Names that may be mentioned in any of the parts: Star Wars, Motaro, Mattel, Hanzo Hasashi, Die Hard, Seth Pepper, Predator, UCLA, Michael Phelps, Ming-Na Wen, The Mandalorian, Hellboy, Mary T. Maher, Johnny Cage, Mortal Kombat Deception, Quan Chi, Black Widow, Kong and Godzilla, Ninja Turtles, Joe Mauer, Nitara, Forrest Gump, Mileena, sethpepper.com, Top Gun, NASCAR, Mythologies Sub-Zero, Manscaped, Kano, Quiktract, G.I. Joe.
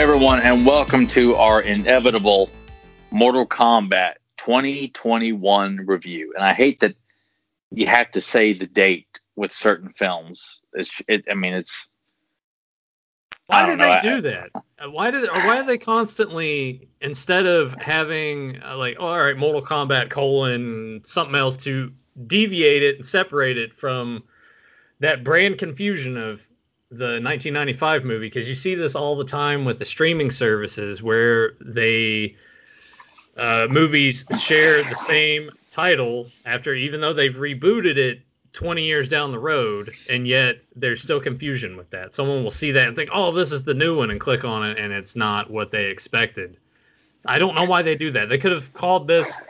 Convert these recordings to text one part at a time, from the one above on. everyone, and welcome to our inevitable Mortal Kombat 2021 review. And I hate that you have to say the date with certain films. Why do they do that? Why do they constantly, instead of having Mortal Kombat : something else, to deviate it and separate it from that brand confusion of the 1995 movie? Because you see this all the time with the streaming services where they movies share the same title after, even though they've rebooted it 20 years down the road, and yet there's still confusion with that. Someone will see that and think, oh, this is the new one, and click on it, and it's not what they expected. I don't know why they do that. They could have called this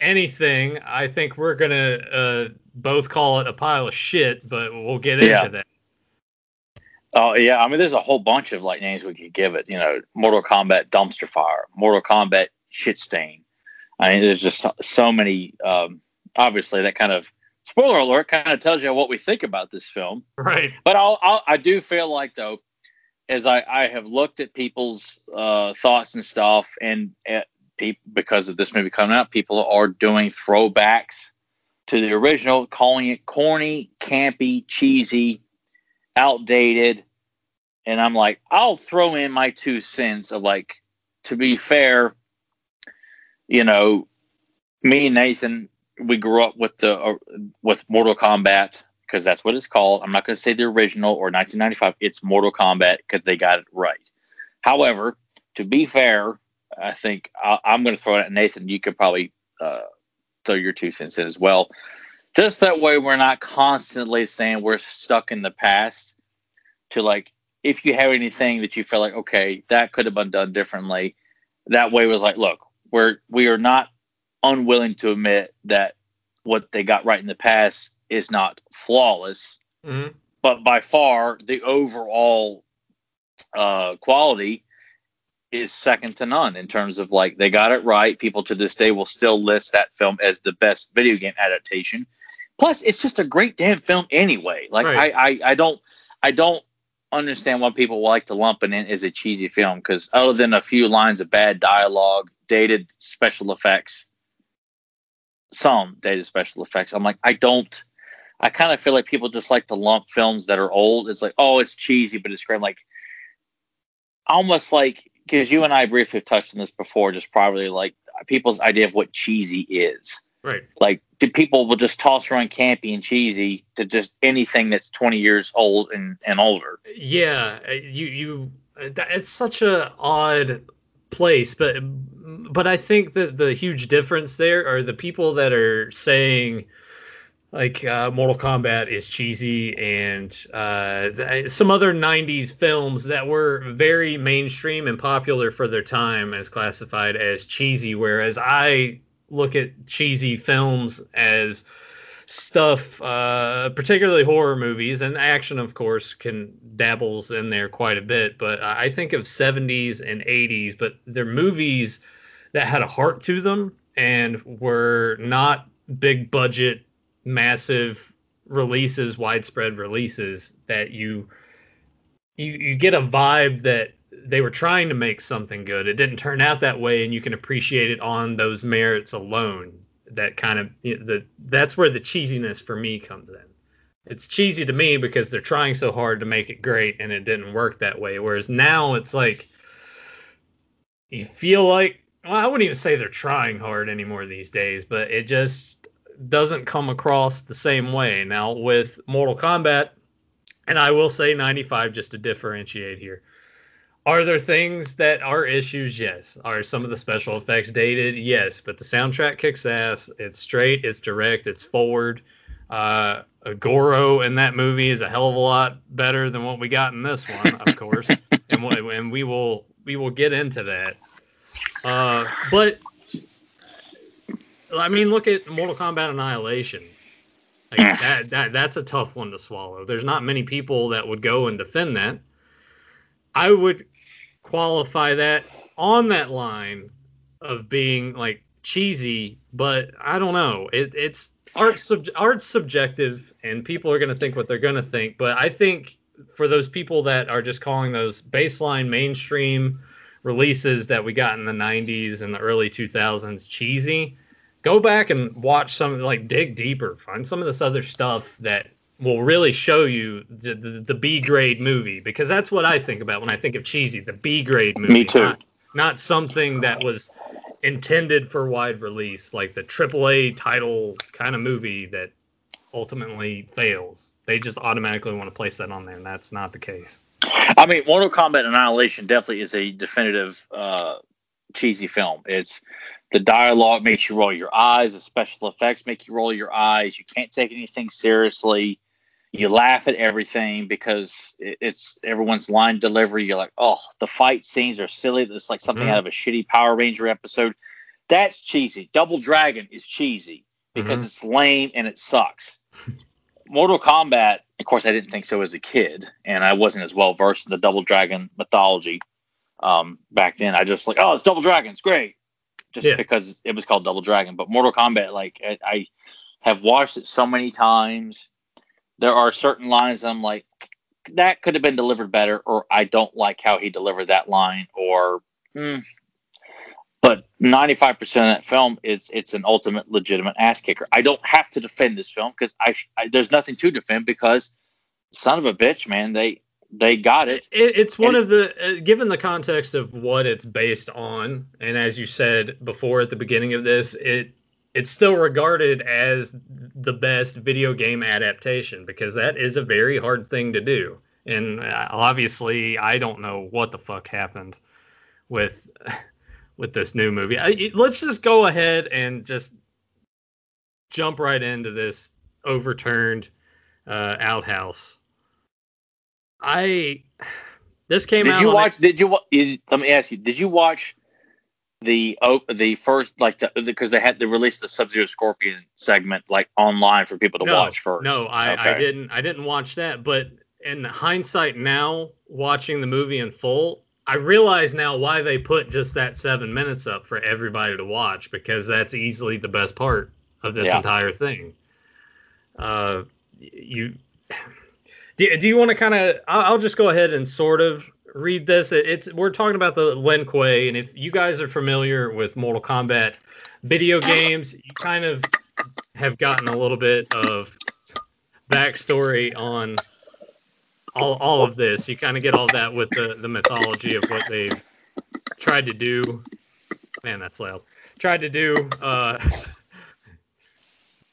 anything. I think we're going to both call it a pile of shit, but we'll get into that. Oh, yeah. I mean, there's a whole bunch of names we could give it. Mortal Kombat Dumpster Fire, Mortal Kombat Shit Stain. I mean, there's just so many. Obviously, that kind of, spoiler alert, kind of tells you what we think about this film. Right. But I do feel like, though, as I have looked at people's thoughts and stuff, and because of this movie coming out, people are doing throwbacks to the original, calling it corny, campy, cheesy, outdated. And I'm like, I'll throw in my 2 cents of, to be fair, me and Nathan, we grew up with with Mortal Kombat, because that's what it's called. I'm not going to say the original or 1995. It's Mortal Kombat because they got it right. However, to be fair, I think I'm going to throw it at Nathan. You could probably throw your 2 cents in as well. Just that way we're not constantly saying we're stuck in the past to, if you have anything that you feel like, okay, that could have been done differently. That way was look, we are not unwilling to admit that what they got right in the past is not flawless, mm-hmm. but by far the overall quality is second to none in terms of they got it right. People to this day will still list that film as the best video game adaptation. Plus, it's just a great damn film anyway. Right. I don't understand why people like to lump it in as a cheesy film, because other than a few lines of bad dialogue, dated special effects, I'm like, I kind of feel like people just like to lump films that are old. It's like, oh, it's cheesy, but it's great. Because you and I briefly touched on this before, just privately, people's idea of what cheesy is. Right. People will just toss around campy and cheesy to just anything that's 20 years old and older. Yeah. It's such an odd place, but I think that the huge difference there are the people that are saying Mortal Kombat is cheesy and some other 90s films that were very mainstream and popular for their time as classified as cheesy, whereas I look at cheesy films as stuff, particularly horror movies, and action, of course, dabbles in there quite a bit, but I think of 70s and 80s, but they're movies that had a heart to them and were not big budget, massive releases, widespread releases, that you get a vibe that they were trying to make something good. It didn't turn out that way, and you can appreciate it on those merits alone. That kind of that's where the cheesiness for me comes in. It's cheesy to me because they're trying so hard to make it great, and it didn't work that way. Whereas now it's you feel I wouldn't even say they're trying hard anymore these days, but it just doesn't come across the same way. Now with Mortal Kombat, and I will say 95 just to differentiate here. Are there things that are issues? Yes. Are some of the special effects dated? Yes. But the soundtrack kicks ass. It's straight. It's direct. It's forward. Goro in that movie is a hell of a lot better than what we got in this one, of course. And we will get into that. But I mean, look at Mortal Kombat Annihilation. That's a tough one to swallow. There's not many people that would go and defend that. I would qualify that on that line of being cheesy, but I don't know. It's art's subjective, and people are going to think what they're going to think. But I think for those people that are just calling those baseline mainstream releases that we got in the 90s and the early 2000s cheesy, go back and watch some, like, dig deeper, find some of this other stuff that will really show you the B-grade movie, because that's what I think about when I think of cheesy, the B-grade movie. Me too. Not something that was intended for wide release, like the AAA title kind of movie that ultimately fails. They just automatically want to place that on there, and that's not the case. I mean, Mortal Kombat Annihilation definitely is a definitive cheesy film. It's the dialogue makes you roll your eyes. The special effects make you roll your eyes. You can't take anything seriously. You laugh at everything because it's everyone's line delivery. You're like, oh, the fight scenes are silly. It's like something out of a shitty Power Ranger episode. That's cheesy. Double Dragon is cheesy because it's lame and it sucks. Mortal Kombat, of course, I didn't think so as a kid, and I wasn't as well versed in the Double Dragon mythology back then. I just like, oh, it's Double Dragon, it's great, just because it was called Double Dragon. But Mortal Kombat, like I have watched it so many times. There are certain lines I'm like, that could have been delivered better, or I don't like how he delivered that line, or. But 95% of that film is it's an ultimate legitimate ass kicker. I don't have to defend this film because I there's nothing to defend because son of a bitch, man, they got it. It's one of the given the context of what it's based on, and as you said before at the beginning of this, it's still regarded as the best video game adaptation because that is a very hard thing to do. And obviously, I don't know what the fuck happened with. With this new movie. Let's just go ahead and just jump right into this overturned outhouse. Let me ask you, did you watch the first, like, because they released the Sub-Zero Scorpion segment like online for people to watch first? No, I didn't. I didn't watch that. But in hindsight, now watching the movie in full, I realize now why they put just that 7 minutes up for everybody to watch, because that's easily the best part of this entire thing. Do you want to kind of, I'll just go ahead and sort of read this. We're talking about the Lin Kuei, and if you guys are familiar with Mortal Kombat video games, you kind of have gotten a little bit of backstory on all of this. You kind of get all that with the mythology of what they've tried to do. Man, that's loud. Tried to do.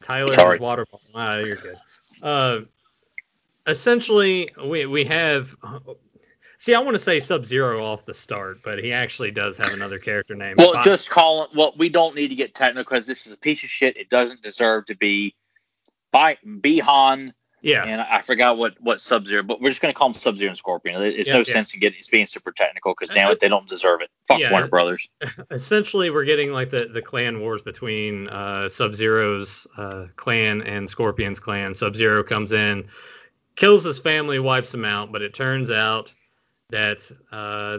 Tyler, sorry. Waterfall. You're good. Essentially, we have. See, I want to say Sub-Zero off the start, but he actually does have another character name. Well, just call it. Well, we don't need to get technical because this is a piece of shit. It doesn't deserve to be. By Bihan. Yeah, and I forgot what Sub-Zero, but we're just going to call him Sub-Zero and Scorpion. It's no sense in it's being super technical because damn it, they don't deserve it. Fuck Warner Brothers. Essentially, we're getting like the clan wars between Sub-Zero's clan and Scorpion's clan. Sub-Zero comes in, kills his family, wipes him out, but it turns out that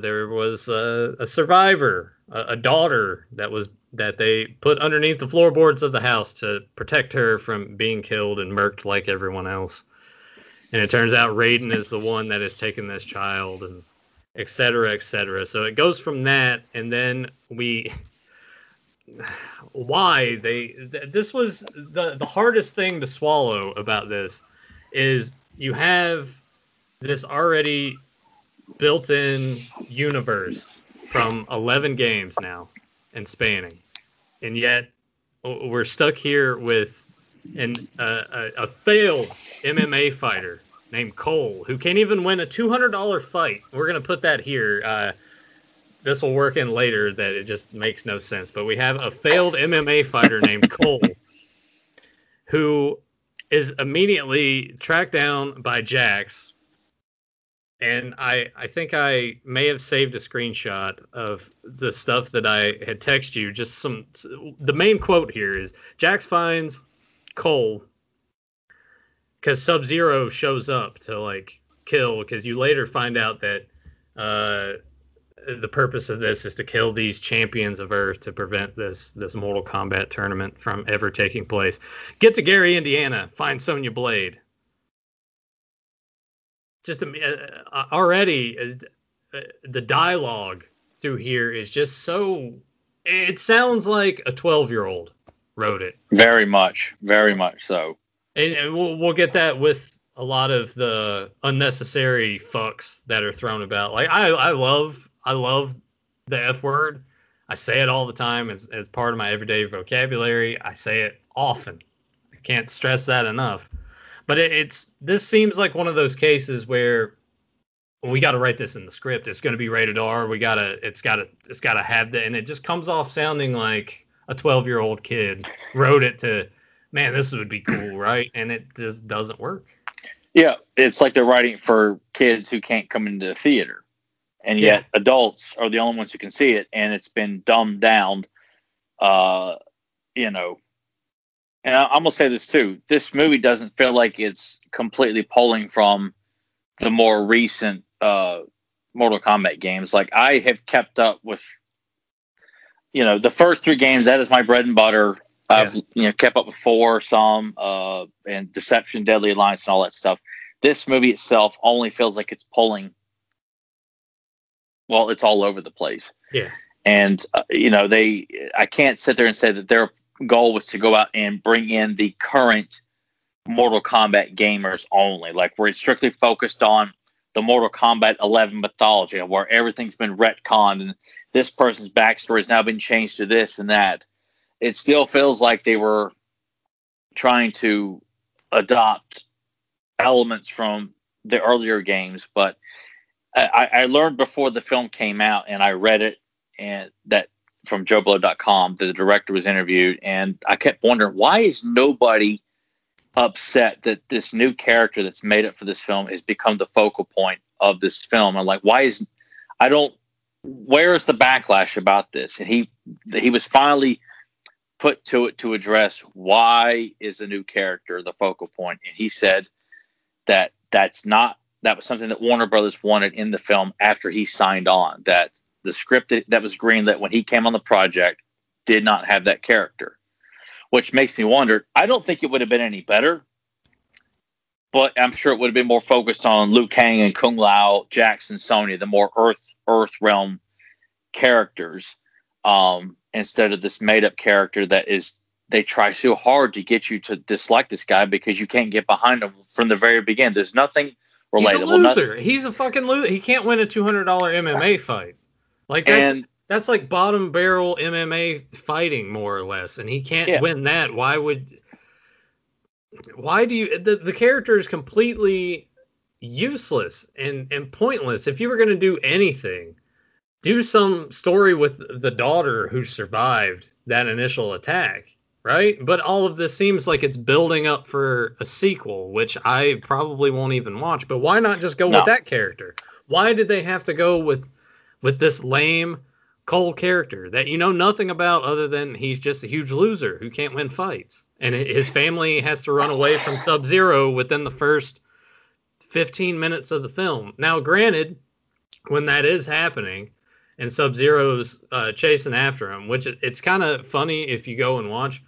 there was a survivor, a daughter that they put underneath the floorboards of the house to protect her from being killed and murked like everyone else. And it turns out Raiden is the one that has taken this child, and et cetera, et cetera. So it goes from that, and then this was the hardest thing to swallow about this is you have this already built-in universe from 11 games now. And spanning, and yet we're stuck here with a failed MMA fighter named Cole who can't even win a $200 fight. We're gonna put that here. This will work in later that it just makes no sense. But we have a failed MMA fighter named Cole who is immediately tracked down by Jax. And I think I may have saved a screenshot of the stuff that I had texted you. Just the main quote here is Jax finds Cole because Sub-Zero shows up to like kill. Because you later find out that the purpose of this is to kill these champions of Earth to prevent this Mortal Kombat tournament from ever taking place. Get to Gary, Indiana. Find Sonya Blade. just already the dialogue through here is just so. It sounds like a 12-year-old wrote it. Very much so. And we'll get that with a lot of the unnecessary fucks that are thrown about. Like I love the F word. I say it all the time as part of my everyday vocabulary. I say it often. I can't stress that enough. But this seems like one of those cases where we got to write this in the script. It's going to be rated R. It's got to have that, and it just comes off sounding like a 12-year-old kid wrote it to. Man, this would be cool, right? And it just doesn't work. Yeah, it's like they're writing for kids who can't come into the theater. And yet adults are the only ones who can see it, and it's been dumbed down, you know. And I'm going to say this, too. This movie doesn't feel like it's completely pulling from the more recent Mortal Kombat games. Like, I have kept up with, you know, the first three games. That is my bread and butter. I've kept up with 4, some, and Deception, Deadly Alliance, and all that stuff. This movie itself only feels like it's pulling. Well, it's all over the place. Yeah, and I can't sit there and say that their goal was to go out and bring in the current Mortal Kombat gamers only. Like, we're strictly focused on the Mortal Kombat 11 mythology, where everything's been retconned and this person's backstory has now been changed to this and that. It still feels like they were trying to adopt elements from the earlier games. But I learned before the film came out, and I read it and that from JoeBlow.com, the director was interviewed, and I kept wondering, why is nobody upset that this new character that's made up for this film has become the focal point of this film? I'm like, where is the backlash about this? And he was finally put to it to address, why is the new character the focal point? And he said that that was something that Warner Brothers wanted in the film after he signed on, that the script that was greenlit when he came on the project did not have that character, which makes me wonder. I don't think it would have been any better, but I'm sure it would have been more focused on Liu Kang and Kung Lao, Jax and Sonya, the more Earth realm characters, instead of this made-up character that is, they try so hard to get you to dislike this guy because you can't get behind him from the very beginning. There's nothing relatable. He's a loser. He's a fucking loser. He can't win a $200 MMA fight. Like, that's like bottom barrel MMA fighting, more or less, and he can't win that. Why do you... The character is completely useless and pointless. If you were going to do anything, do some story with the daughter who survived that initial attack, right? But all of this seems like it's building up for a sequel, which I probably won't even watch. But why not just go with that character? Why did they have to go with this lame Cole character that you know nothing about other than he's just a huge loser who can't win fights? And his family has to run away from Sub-Zero within the first 15 minutes of the film. Now, granted, when that is happening... and Sub-Zero's chasing after him, which it's kind of funny if you go and watch.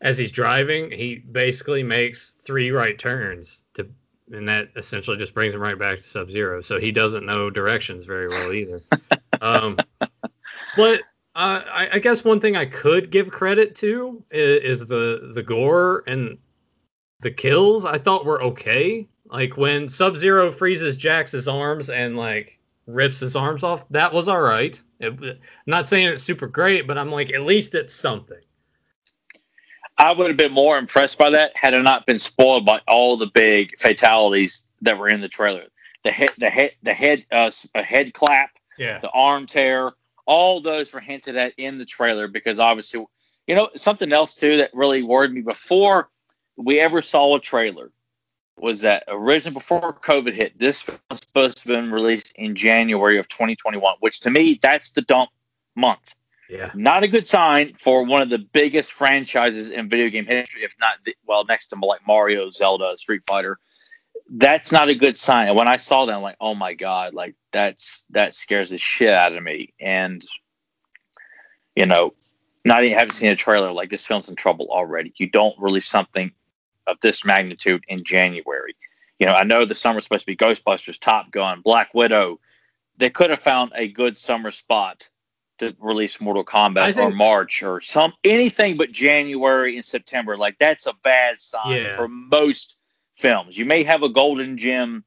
As he's driving, he basically makes 3 right turns, and that essentially just brings him right back to Sub-Zero. So he doesn't know directions very well either. But I guess one thing I could give credit to is the gore and the kills I thought were okay. Like when Sub-Zero freezes Jax's arms and like... rips his arms off, that was all right. I'm not saying it's super great, but I'm like, at least it's something. I would have been more impressed by that had it not been spoiled by all the big fatalities that were in the trailer. The head clap, the arm tear, all those were hinted at in the trailer because obviously, something else too that really worried me before we ever saw a trailer was that originally before COVID hit, this was supposed to have been released in January of 2021, which to me, that's the dump month. Yeah. Not a good sign for one of the biggest franchises in video game history, if not, next to like Mario, Zelda, Street Fighter. That's not a good sign. And when I saw that, I'm like, oh my God, like that scares the shit out of me. And, not even having seen a trailer, like this film's in trouble already. You don't release something of this magnitude in January. You know, I know the summer's supposed to be Ghostbusters, Top Gun, Black Widow. They could have found a good summer spot to release Mortal Kombat, or March, or anything but January and September. Like, that's a bad sign for most films. You may have a golden gem,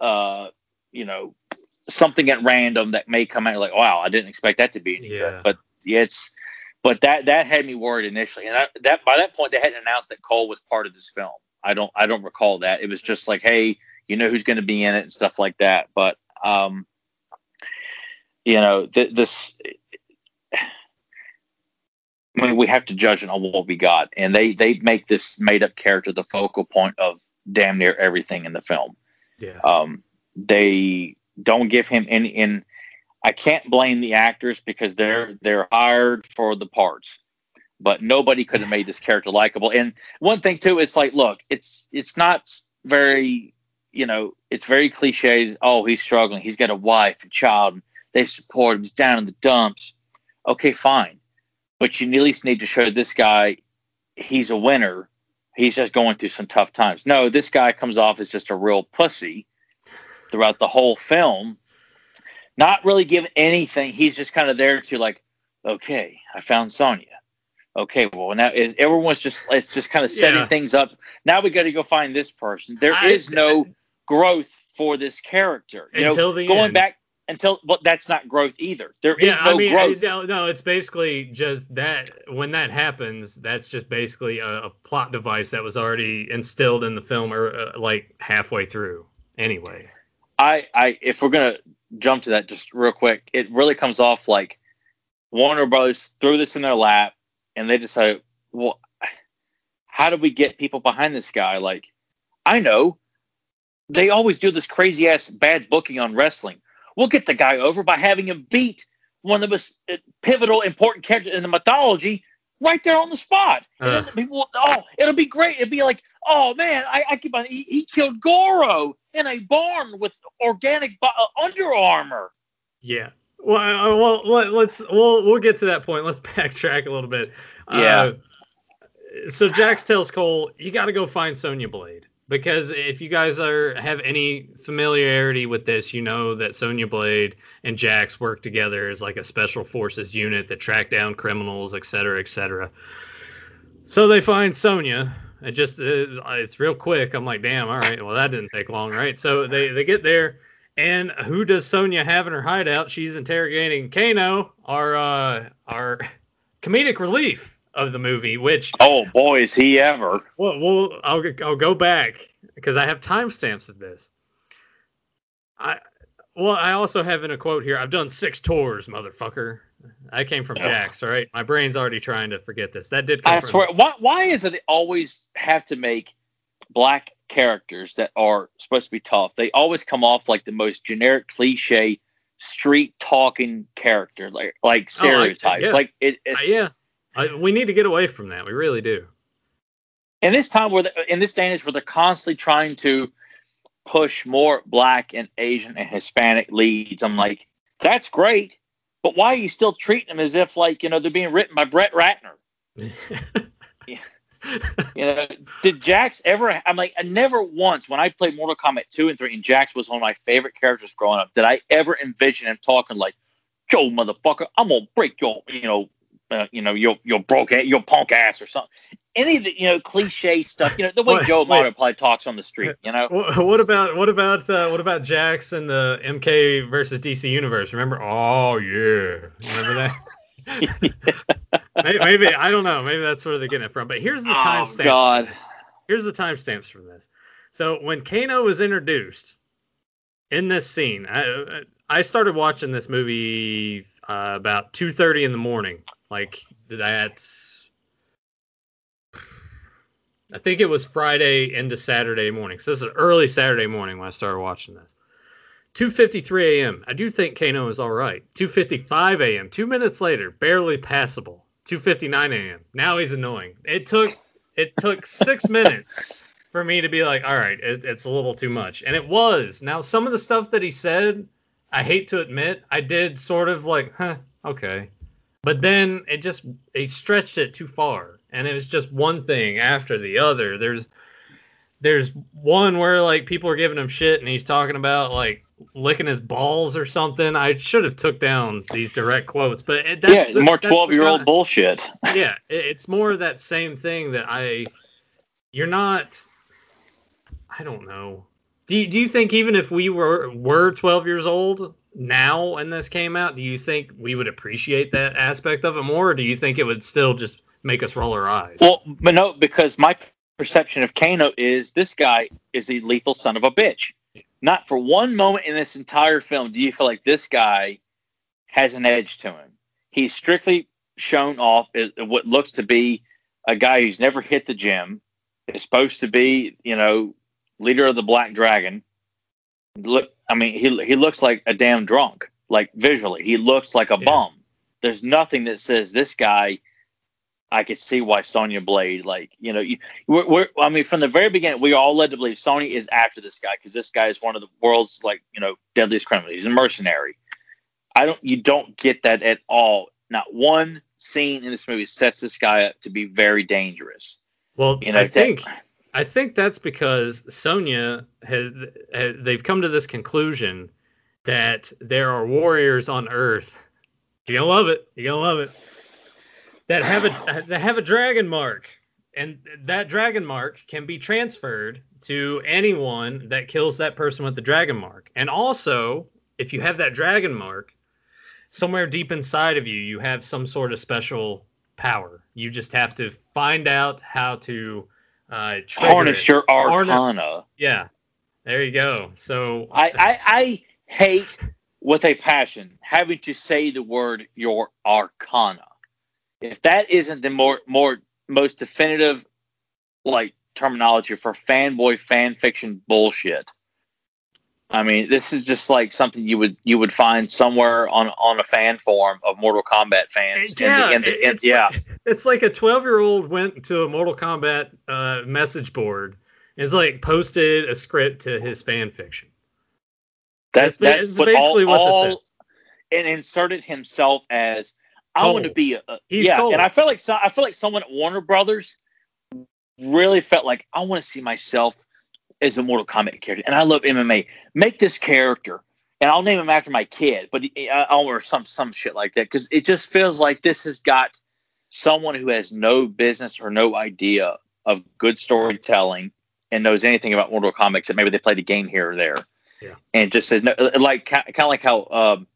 you know, something at random that may come out like, wow, I didn't expect that to be any good. But yeah, that had me worried initially. And by that point, they hadn't announced that Cole was part of this film. I don't recall that. It was just like, hey, you know who's going to be in it and stuff like that. But you know, this. I mean, we have to judge on what we got, and they make this made up character the focal point of damn near everything in the film. Yeah, they don't give him any. And I can't blame the actors because they're hired for the parts. But nobody could have made this character likable. And one thing too, it's like, look, it's not very, you know, it's very cliche. Oh, he's struggling. He's got a wife and child. And they support him. He's down in the dumps. Okay, fine. But you at least need to show this guy he's a winner. He's just going through some tough times. No, this guy comes off as just a real pussy throughout the whole film. Not really giving anything. He's just kind of there to like, okay, I found Sonya. Okay, well, now everyone's just—it's just kind of setting things up. Now we got to go find this person. There is no growth for this character but that's not growth either. There is no growth. No, it's basically just that when that happens, that's just basically a plot device that was already instilled in the film, or like halfway through. Anyway, if we're gonna jump to that just real quick, it really comes off like Warner Bros. Threw this in their lap. And they decided, well, how do we get people behind this guy? Like, I know. They always do this crazy-ass bad booking on wrestling. We'll get the guy over by having him beat one of the most pivotal, important characters in the mythology right there on the spot. And then people, it'll be great. It'll be like, oh, man, he killed Goro in a barn with organic Under Armour. Yeah. Well, we'll get to that point. Let's backtrack a little bit. So Jax tells Cole, you got to go find Sonya Blade, because if you guys have any familiarity with this, you know that Sonya Blade and Jax work together as like a special forces unit that track down criminals, et cetera, et cetera. So they find Sonya. It just it's real quick. I'm like, damn. All right. Well, that didn't take long, right? So they get there. And who does Sonya have in her hideout? She's interrogating Kano, our comedic relief of the movie. Which, oh boy, is he ever! Well, I'll go back because I have timestamps of this. I also have in a quote here. I've done 6 tours, motherfucker. I came from Jax. All right, my brain's already trying to forget this. That did. I swear. Why is it always have to make black characters that are supposed to be tough? They always come off like the most generic cliche street talking character, like stereotypes. We need to get away from that. We really do. And this time in this day and age where they're constantly trying to push more black and Asian and Hispanic leads, I'm like, that's great, but why are you still treating them as if, like, you know, they're being written by Brett Ratner? Yeah. You know, did Jax ever? I'm like, I never once when I played Mortal Kombat 2 and 3, and Jax was one of my favorite characters growing up, did I ever envision him talking like, "Yo, motherfucker, I'm gonna break your, your broke, your punk ass," or something. Any of the, you know, cliche stuff. You know, the way Joe Mauer probably talks on the street. You know, what about Jax and the MK versus DC universe? Remember? Oh yeah, remember that. Maybe I don't know. Maybe that's where they're getting it from. But here's the timestamps. Oh God! Here's the timestamps from this. So when Kano was introduced in this scene, I started watching this movie about 2:30 in the morning. Like that's, I think it was Friday into Saturday morning. So this is early Saturday morning when I started watching this. 2:53 a.m. I do think Kano is all right. 2:55 a.m. 2 minutes later, barely passable. 2:59 a.m. Now he's annoying. It took 6 minutes for me to be like, all right, it's a little too much. And it was. Now, some of the stuff that he said, I hate to admit, I did sort of like, okay. But then it stretched it too far. And it was just one thing after the other. There's there's one where like people are giving him shit and he's talking about like licking his balls or something. I should have took down these direct quotes, but that's more 12-year-old bullshit. Yeah, it's more of that same thing that you're not. I don't know. Do you think even if we were 12 years old now and this came out, do you think we would appreciate that aspect of it more? Or do you think it would still just make us roll our eyes? Well, but no, because my perception of Kano is this guy is a lethal son of a bitch. Not for one moment in this entire film do you feel like this guy has an edge to him. He's strictly shown off as what looks to be a guy who's never hit the gym. Is supposed to be, leader of the Black Dragon. He looks like a damn drunk. Like, visually, he looks like a bum. There's nothing that says this guy. I could see why Sonya Blade, from the very beginning, we all led to believe Sonya is after this guy because this guy is one of the world's deadliest criminals. He's a mercenary. You don't get that at all. Not one scene in this movie sets this guy up to be very dangerous. Well, I think that's because Sonya they've come to this conclusion that there are warriors on Earth. You're gonna love it. That have a dragon mark, and that dragon mark can be transferred to anyone that kills that person with the dragon mark. And also, if you have that dragon mark, somewhere deep inside of you, you have some sort of special power. You just have to find out how to harness your arcana. Yeah, there you go. So I hate with a passion having to say the word your arcana. If that isn't the most definitive terminology for fanboy fan fiction bullshit, this is just like something you would find somewhere on a fan forum of Mortal Kombat fans. It's like a 12-year-old went to a Mortal Kombat message board and posted a script to his fan fiction. That's basically what this is. And inserted himself as I want to be and I feel like someone at Warner Brothers really felt like I want to see myself as a Mortal Kombat character, and I love MMA. Make this character, and I'll name him after my kid, or some shit like that, because it just feels like this has got someone who has no business or no idea of good storytelling and knows anything about Mortal Kombat, except maybe they played a game here or there, and just says no, kind of like how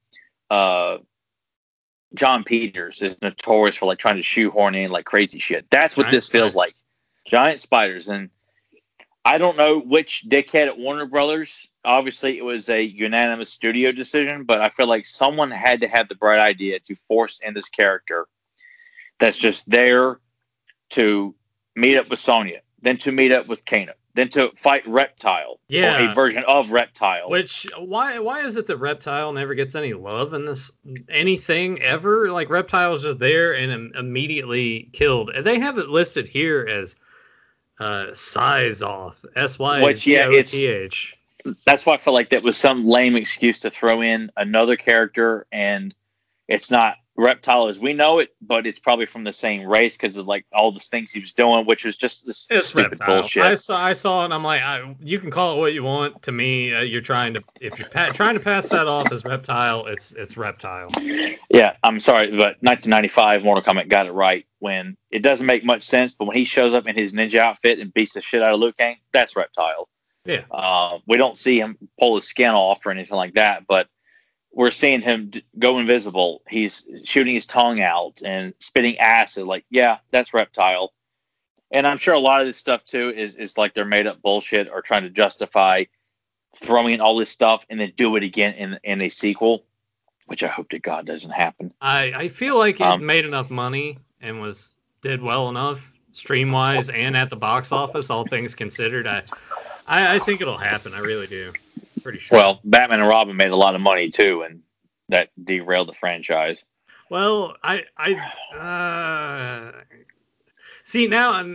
John Peters is notorious for trying to shoehorn in crazy shit. That's what this feels like. Giant spiders. And I don't know which dickhead at Warner Brothers. Obviously, it was a unanimous studio decision, but I feel like someone had to have the bright idea to force in this character that's just there to meet up with Sonya, then to meet up with Kano, then to fight Reptile, or a version of Reptile. Which, why is it that Reptile never gets any love in this, anything ever? Reptile is just there and immediately killed. And they have it listed here as Sizoth, Syzoth. That's why I feel like that was some lame excuse to throw in another character, and it's not Reptile as we know it, but it's probably from the same race because of all the things he was doing, which was just this stupid Reptile bullshit. I saw it, and I'm like, you can call it what you want. To me, if you're trying to pass that off as Reptile, it's Reptile. Yeah, I'm sorry, but 1995 Mortal Kombat got it right. When it doesn't make much sense, but when he shows up in his ninja outfit and beats the shit out of Liu Kang, that's Reptile. Yeah, we don't see him pull his skin off or anything like that, but we're seeing him go invisible. He's shooting his tongue out and spitting acid. That's Reptile. And I'm sure a lot of this stuff too is they're made up bullshit or trying to justify throwing in all this stuff and then do it again in a sequel, which I hope to God doesn't happen. I feel like it made enough money and did well enough stream-wise and at the box office, all things considered. I think it'll happen. I really do. Pretty sure. Well, Batman and Robin made a lot of money too, and that derailed the franchise. Well, I see now.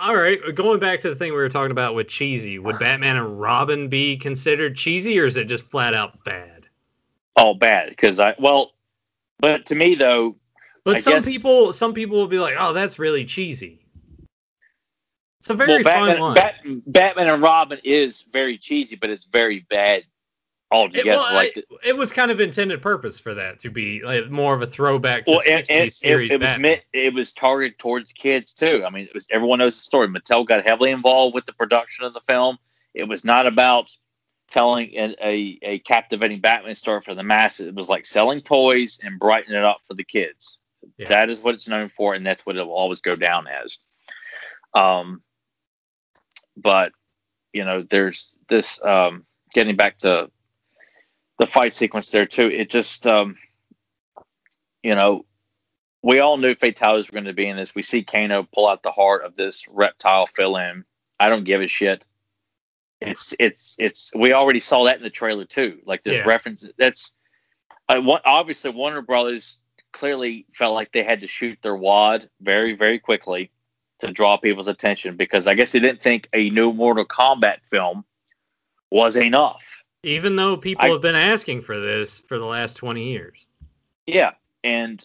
All right, going back to the thing we were talking about with cheesy. Would Batman and Robin be considered cheesy, or is it just flat out bad? Oh, bad. But to me though. But some people will be like, "Oh, that's really cheesy." It's a very fun one. Batman and Robin is very cheesy, but it's very bad altogether. It was kind of intended purpose for that to be like more of a throwback to 60s series. It was targeted towards kids too. I mean, everyone knows the story. Mattel got heavily involved with the production of the film. It was not about telling a captivating Batman story for the masses. It was like selling toys and brightening it up for the kids. Yeah. That is what it's known for, and that's what it'll always go down as. But you know, there's this. Getting back to the fight sequence there too, it just you know, we all knew fatalities were going to be in this. We see Kano pull out the heart of this reptile fill-in. I don't give a shit. It's we already saw that in the trailer too. Like this reference. That's obviously Warner Brothers clearly felt like they had to shoot their wad very, very quickly to draw people's attention, because I guess they didn't think a new Mortal Kombat film was enough. Even though people have been asking for this for the last 20 years. Yeah, and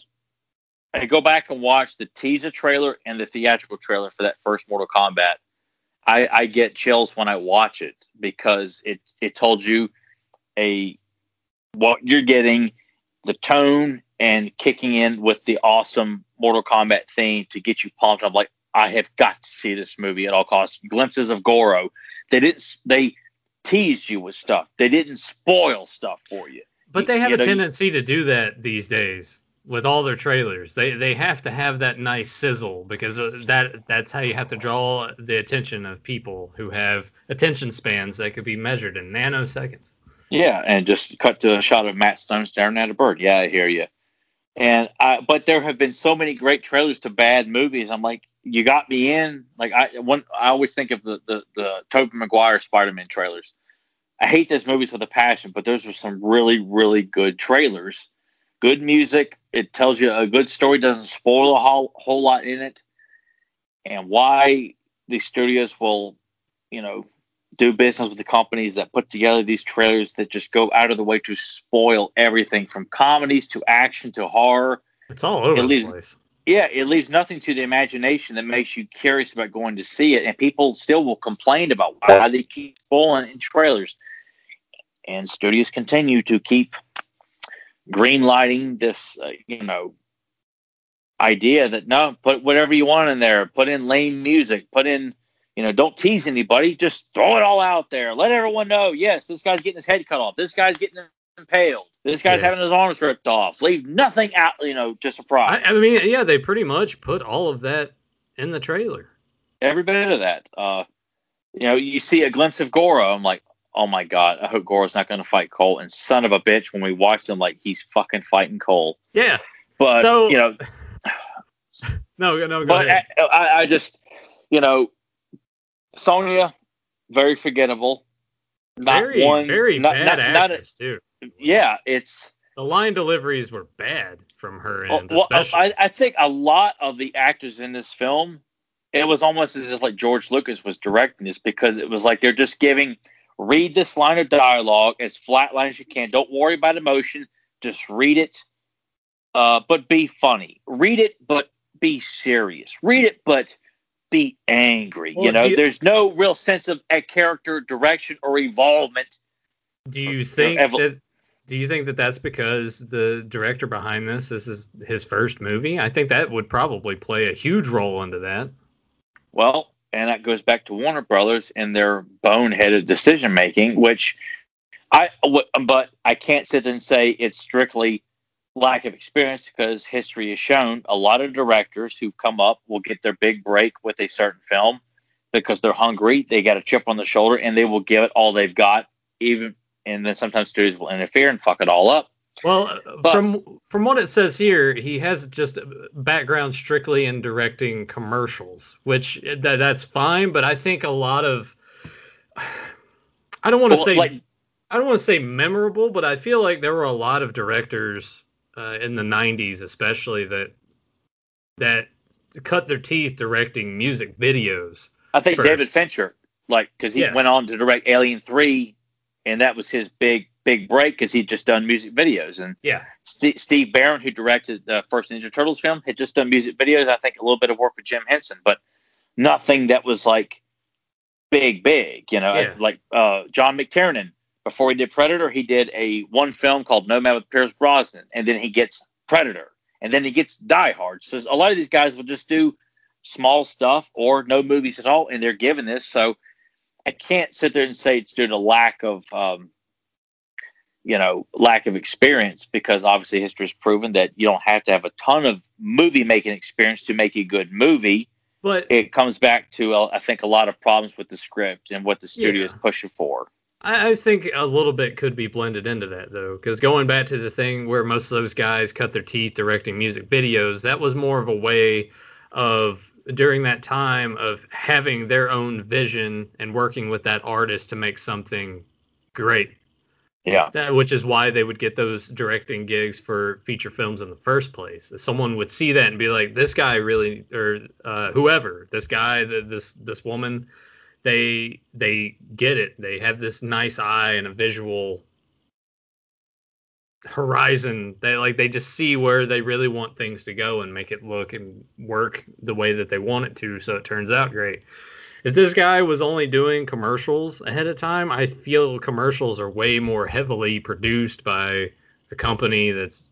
I go back and watch the teaser trailer and the theatrical trailer for that first Mortal Kombat. I get chills when I watch it, because it told you what you're getting, the tone, and kicking in with the awesome Mortal Kombat theme to get you pumped up. Like, I have got to see this movie at all costs. Glimpses of Goro. They teased you with stuff. They didn't spoil stuff for you. But they have a tendency to do that these days with all their trailers. They have to have that nice sizzle, because that's how you have to draw the attention of people who have attention spans that could be measured in nanoseconds. Yeah, and just cut to a shot of Matt Stone staring at a bird. Yeah, I hear you. But there have been so many great trailers to bad movies. I'm like, you got me in. Like I always think of the Tobey Maguire Spider-Man trailers. I hate those movies with a passion, but those were some really, really good trailers. Good music. It tells you a good story. Doesn't spoil a whole lot in it. And why the studios will, you know, do business with the companies that put together these trailers that just go out of the way to spoil everything from comedies to action to horror. It's all over the place. Yeah, it leaves nothing to the imagination that makes you curious about going to see it. And people still will complain about why they keep spoiling in trailers. And studios continue to keep greenlighting this, you know, idea that, no, put whatever you want in there. Put in lame music. Put in, you know, don't tease anybody. Just throw it all out there. Let everyone know, yes, this guy's getting his head cut off. This guy's getting impaled. This guy's having his arms ripped off. Leave nothing out, you know, to surprise. I mean, yeah, they pretty much put all of that in the trailer. Every bit of that. You know, you see a glimpse of Goro. I'm like, oh my God, I hope Goro's not going to fight Cole. And son of a bitch, when we watched him, like, he's fucking fighting Cole. Yeah. But, so, you know. No, go ahead. I just, you know, Sonya, very forgettable. Very bad actress, too. Yeah, it's... The line deliveries were bad from her end, especially. I think a lot of the actors in this film, it was almost as if like George Lucas was directing this, because it was like they're just giving, read this line of dialogue as flatline as you can. Don't worry about emotion. Just read it, but be funny. Read it, but be serious. Read it, but be angry. Well, you know, there's no real sense of a character direction or involvement. Do you think that that's because the director behind this is his first movie? I think that would probably play a huge role into that. Well, and that goes back to Warner Brothers and their boneheaded decision making, which I can't sit and say it's strictly lack of experience, because history has shown a lot of directors who come up will get their big break with a certain film because they're hungry, they got a chip on the shoulder, and they will give it all they've got, even. And then sometimes studios will interfere and fuck it all up. Well, but from what it says here, he has just background strictly in directing commercials, which that's fine. But I think a lot of, I don't want to say memorable, but I feel like there were a lot of directors in the 90s, especially that cut their teeth directing music videos. I think first. David Fincher, because he went on to direct Alien 3. And that was his big, big break, because he'd just done music videos. And Steve Barron, who directed the first Ninja Turtles film, had just done music videos. I think a little bit of work with Jim Henson. But nothing that was like big, you know, yeah. Like John McTiernan. Before he did Predator, he did a one film called Nomad with Pierce Brosnan, and then he gets Predator, and then he gets Die Hard. So a lot of these guys will just do small stuff or no movies at all, and they're given this. So I can't sit there and say it's due to lack of, lack of experience, because obviously history has proven that you don't have to have a ton of movie making experience to make a good movie. But it comes back to, I think, a lot of problems with the script and what the studio is pushing for. I think a little bit could be blended into that, though, because going back to the thing where most of those guys cut their teeth directing music videos, that was more of a way of, during that time, of having their own vision and working with that artist to make something great. Yeah. Which is why they would get those directing gigs for feature films in the first place. Someone would see that and be like, this guy really, or whoever, this guy, this woman, they get it. They have this nice eye and a visual horizon. They just see where they really want things to go and make it look and work the way that they want it to, so it turns out great. If this guy was only doing commercials ahead of time, I feel commercials are way more heavily produced by the company that's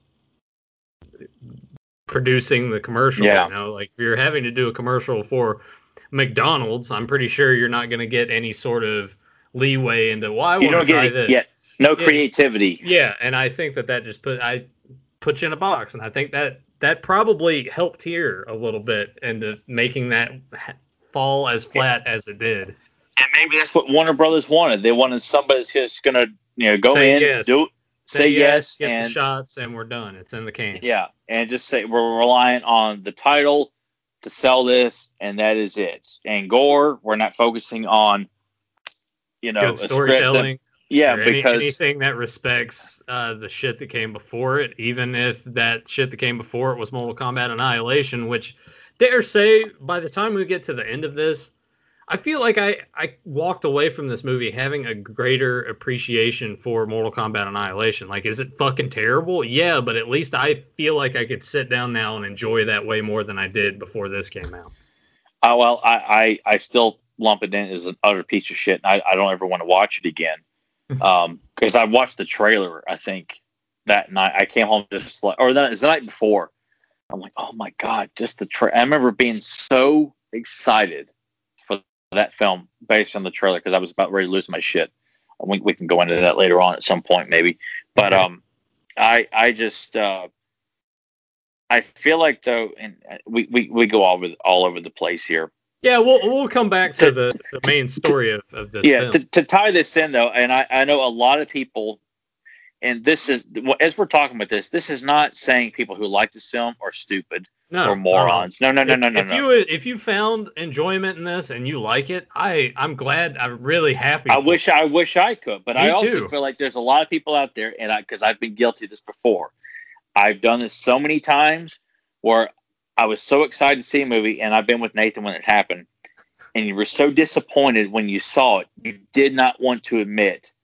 producing the commercial. Yeah. You know, like if you're having to do a commercial for McDonald's, I'm pretty sure you're not going to get any sort of leeway into, well, I want to try this. Yeah, no creativity. Yeah, and I think that just put you in a box, and I think that probably helped here a little bit into making that fall as flat as it did. And maybe that's what Warner Brothers wanted. They wanted somebody that's just going to go say in, yes. Do it, say yes, get the shots, and we're done. It's in the can. Yeah, and just say we're reliant on the title to sell this, and that is it. And gore, we're not focusing on, storytelling. Yeah, because anything that respects the shit that came before it, even if that shit that came before it was Mortal Kombat Annihilation, which, dare say, by the time we get to the end of this, I feel like I walked away from this movie having a greater appreciation for Mortal Kombat Annihilation. Like, is it fucking terrible? Yeah, but at least I feel like I could sit down now and enjoy that way more than I did before this came out. Oh, well, I still lump it in as an utter piece of shit. I don't ever want to watch it again. Because I watched the trailer, I think, that night. I came home just like, or it was the night before. I'm like, oh my God, just the trailer. I remember being so excited that film based on the trailer, because I was about ready to lose my shit. We can go into that later on at some point, maybe. But I feel like, though, and we go all over the place here. Yeah, we'll come back to the main story of this. Yeah, film. To tie this in, though, and I know a lot of people, and this is, as we're talking about this is not saying people who like this film are stupid. No, or morons. No. If you found enjoyment in this and you like it, I'm glad. I'm really happy. I wish I could, but I also feel like there's a lot of people out there, and because I've been guilty of this before. I've done this so many times where I was so excited to see a movie, and I've been with Nathan when it happened, and you were so disappointed when you saw it. You did not want to admit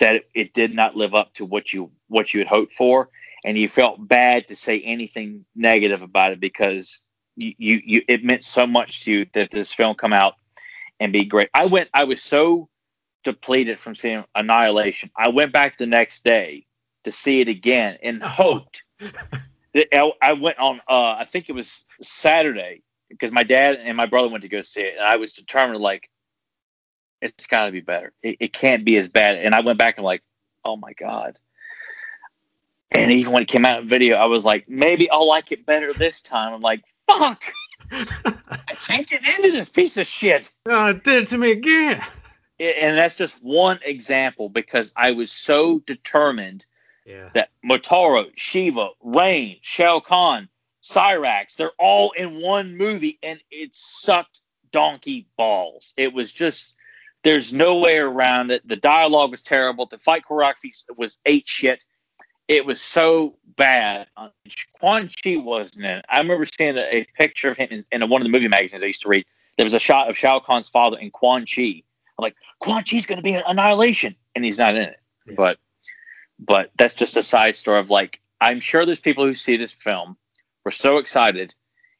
that it did not live up to what you had hoped for. And you felt bad to say anything negative about it, because you it meant so much to you that this film come out and be great. I was so depleted from seeing Annihilation. I went back the next day to see it again and hoped. I went on, I think it was Saturday, because my dad and my brother went to go see it. And I was determined, like, it's got to be better. It can't be as bad. And I went back and like, oh my God. And even when it came out in video, I was like, maybe I'll like it better this time. I'm like, fuck! I can't get into this piece of shit. Oh, it did it to me again. And that's just one example, because I was so determined that Motaro, Shiva, Rain, Shao Kahn, Cyrax, they're all in one movie, and it sucked donkey balls. It was just... There's no way around it. The dialogue was terrible. The fight choreography was ate shit. It was so bad. Quan Chi wasn't in it. I remember seeing a picture of him in one of the movie magazines I used to read. There was a shot of Shao Kahn's father and Quan Chi. I'm like, Quan Chi's going to be in Annihilation, and he's not in it. Yeah. But that's just a side story of, like, I'm sure there's people who see this film, were so excited,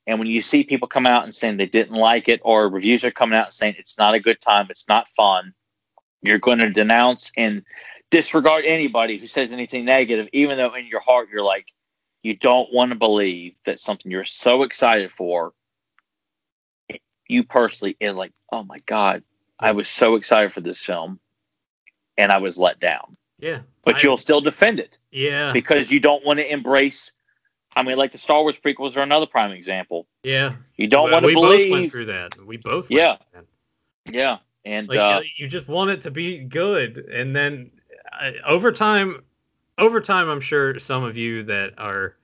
And when you see people come out and saying they didn't like it, or reviews are coming out saying it's not a good time, it's not fun, you're going to denounce and disregard anybody who says anything negative, even though in your heart you're like, you don't want to believe that something you're so excited for, you personally is like, oh my God, I was so excited for this film and I was let down. Yeah. But you'll still defend it. Yeah. Because you don't want to embrace, I mean, like the Star Wars prequels are another prime example. Yeah. You don't want to believe. We both went through that. We both went through that. Yeah. And like, you just want it to be good. And then over time, I'm sure some of you that are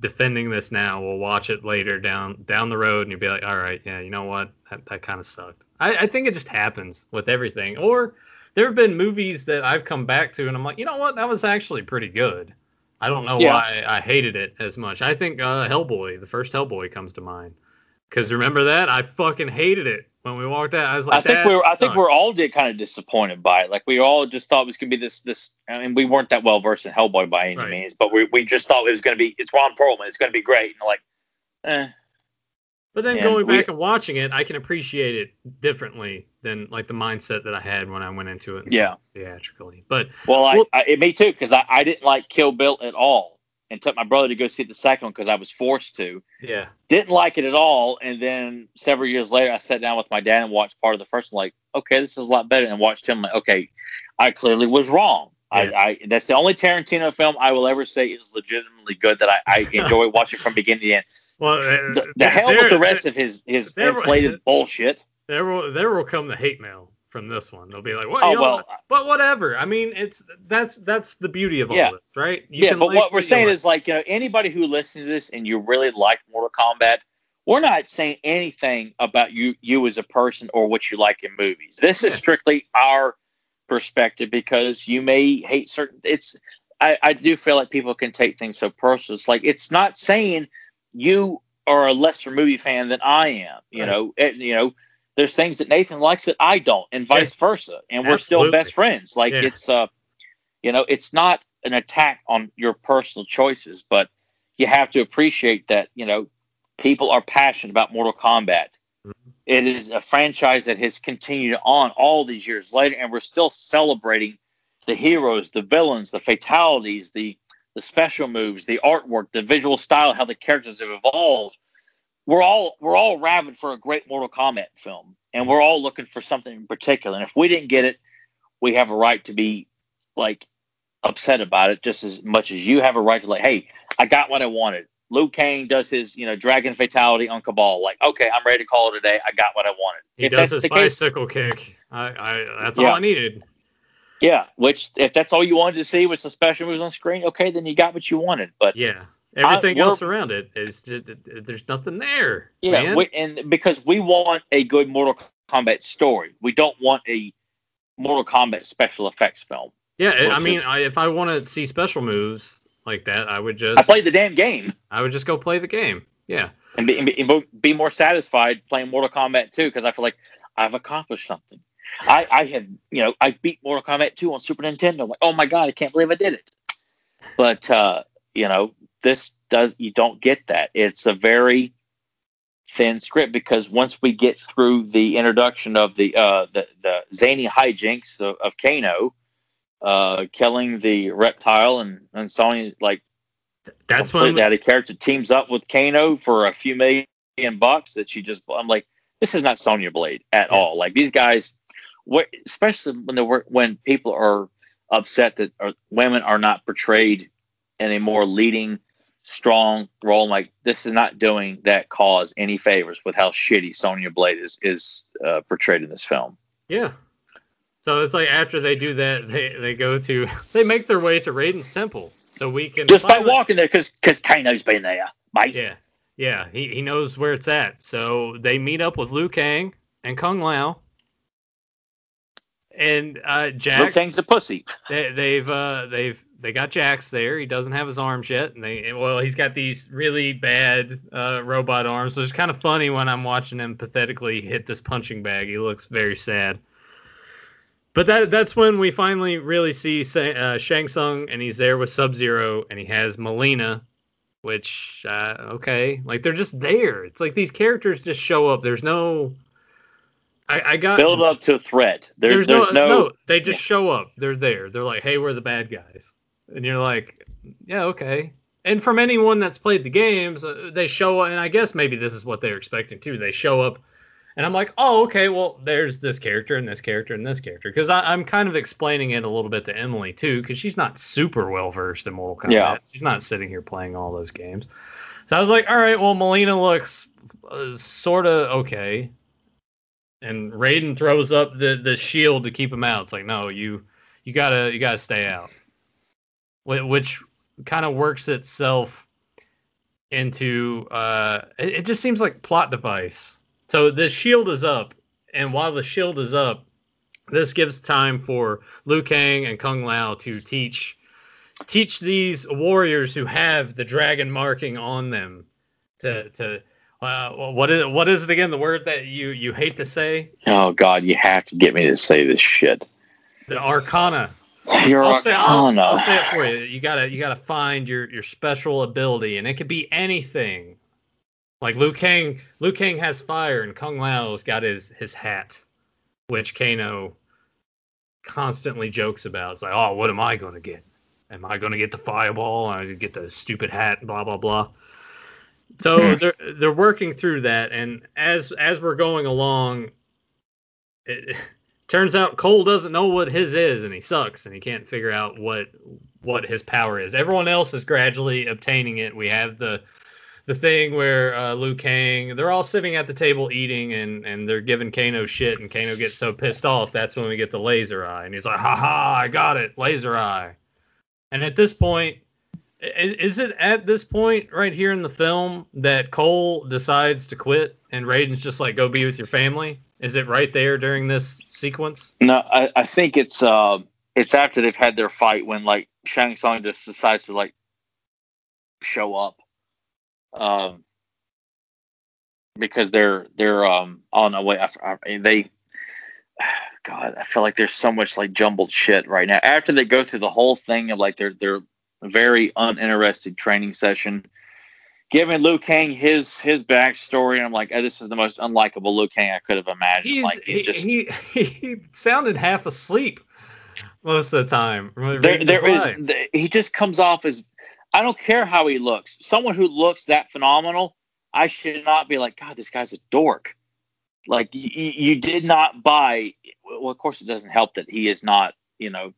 defending this now will watch it later down the road and you'll be like, all right, yeah, you know what? That kind of sucked. I think it just happens with everything. Or there have been movies that I've come back to and I'm like, you know what? That was actually pretty good. I don't know why I hated it as much. I think Hellboy, the first Hellboy comes to mind. Because remember that? I fucking hated it. When we walked out, I was like, I think we all did kind of disappointed by it. Like we all just thought it was going to be this. I mean, we weren't that well versed in Hellboy by any means, but we just thought it was going to be. It's Ron Perlman. It's going to be great. And like, But then going back and watching it, I can appreciate it differently than like the mindset that I had when I went into it. Yeah, theatrically. But me too, because I didn't like Kill Bill at all, and took my brother to go see the second one because I was forced to. Yeah. Didn't like it at all. And then several years later, I sat down with my dad and watched part of the first one. Like, okay, this is a lot better. And watched him like, okay, I clearly was wrong. Yeah. I that's the only Tarantino film I will ever say is legitimately good that I enjoy watching from beginning to end. Well, the hell with the rest of his inflated bullshit. There will come the hate mail from this one. They'll be like, well, but whatever. I mean, that's the beauty of all this, right? What we're saying is like, you know, anybody who listens to this and you really like Mortal Kombat, we're not saying anything about you as a person or what you like in movies. This is strictly our perspective because you may hate certain. I do feel like people can take things so personal. It's like, it's not saying you are a lesser movie fan than I am, you know, there's things that Nathan likes that I don't, and vice versa. And we're still best friends. Like it's, you know, it's not an attack on your personal choices, but you have to appreciate that, you know, people are passionate about Mortal Kombat. Mm-hmm. It is a franchise that has continued on all these years later. And we're still celebrating the heroes, the villains, the fatalities, the special moves, the artwork, the visual style, how the characters have evolved. We're all rabid for a great Mortal Kombat film, and we're all looking for something in particular. And if we didn't get it, we have a right to be like upset about it, just as much as you have a right to like, hey, I got what I wanted. Liu Kang does his, you know, dragon fatality on Cabal. Like, okay, I'm ready to call it a day. I got what I wanted. He does his bicycle kick. That's all I needed. Yeah, which if that's all you wanted to see was the special moves on screen, okay, then you got what you wanted. But yeah. Everything else around it is just, there's nothing there. Yeah, and because we want a good Mortal Kombat story, we don't want a Mortal Kombat special effects film. Yeah, I mean, if I want to see special moves like that, I play the damn game. I would just go play the game. Yeah, and be more satisfied playing Mortal Kombat 2 because I feel like I've accomplished something. I beat Mortal Kombat 2 on Super Nintendo. I'm like, oh my God, I can't believe I did it. But you know. You don't get that. It's a very thin script because once we get through the introduction of the zany hijinks of Kano, killing the reptile and Sonya, like that's when that a character teams up with Kano for a few $1 million that she just. I'm like, this is not Sonya Blade at all. Like these guys, especially when people are upset that women are not portrayed in a more leading, strong role. Like this is not doing that cause any favors with how shitty Sonya Blade is portrayed in this film. Yeah. So it's like after they do that, they make their way to Raiden's temple so we can just by walking there because Kano's been there, mate. Yeah. Yeah. He knows where it's at. So they meet up with Liu Kang and Kung Lao. And Jax. Liu Kang's a pussy. They got Jax there. He doesn't have his arms yet, and he's got these really bad robot arms, which is kind of funny when I'm watching him pathetically hit this punching bag. He looks very sad. But that's when we finally really see Shang Tsung, and he's there with Sub-Zero, and he has Mileena, which, okay. Like, they're just there. It's like these characters just show up. There's no... I got... Build up to threat. There's no... They just show up. They're there. They're like, hey, we're the bad guys. And you're like, yeah, okay. And from anyone that's played the games, they show up, and I guess maybe this is what they're expecting, too. They show up, and I'm like, oh, okay, well, there's this character and this character and this character. Because I'm kind of explaining it a little bit to Emily, too, because she's not super well-versed in Mortal Kombat. Yeah. She's not sitting here playing all those games. So I was like, all right, well, Mileena looks sort of okay. And Raiden throws up the shield to keep him out. It's like, no, you gotta stay out. Which kind of works itself into... it just seems like plot device. So this shield is up, and while the shield is up, this gives time for Liu Kang and Kung Lao to teach these warriors who have the dragon marking on them to what is it again? The word that you hate to say? Oh God, you have to get me to say this shit. The arcana. Your arcana. I'll say it for you. You gotta find your special ability, and it could be anything. Like Liu Kang has fire, and Kung Lao's got his hat, which Kano constantly jokes about. It's like, oh, what am I gonna get? Am I gonna get the fireball? I get the stupid hat. Blah blah blah. So they're working through that, and as we're going along, it turns out Cole doesn't know what his is, and he sucks, and he can't figure out what his power is. Everyone else is gradually obtaining it. We have the thing where Liu Kang, they're all sitting at the table eating, and they're giving Kano shit, and Kano gets so pissed off, that's when we get the laser eye, and he's like, ha, I got it, laser eye. And at this point, is it at this point right here in the film that Cole decides to quit and Raiden's just like, go be with your family? Is it right there during this sequence? No, I think it's after they've had their fight when like Shang Tsung just decides to like show up because they're oh no wait I feel like there's so much like jumbled shit right now after they go through the whole thing of like they're very uninteresting training session. Giving Liu Kang his backstory, and I'm like, oh, this is the most unlikable Liu Kang I could have imagined. He sounded half asleep most of the time. He just comes off as, I don't care how he looks. Someone who looks that phenomenal, I should not be like, God, this guy's a dork. Like you did not buy. Well, of course, it doesn't help that he is not. You know,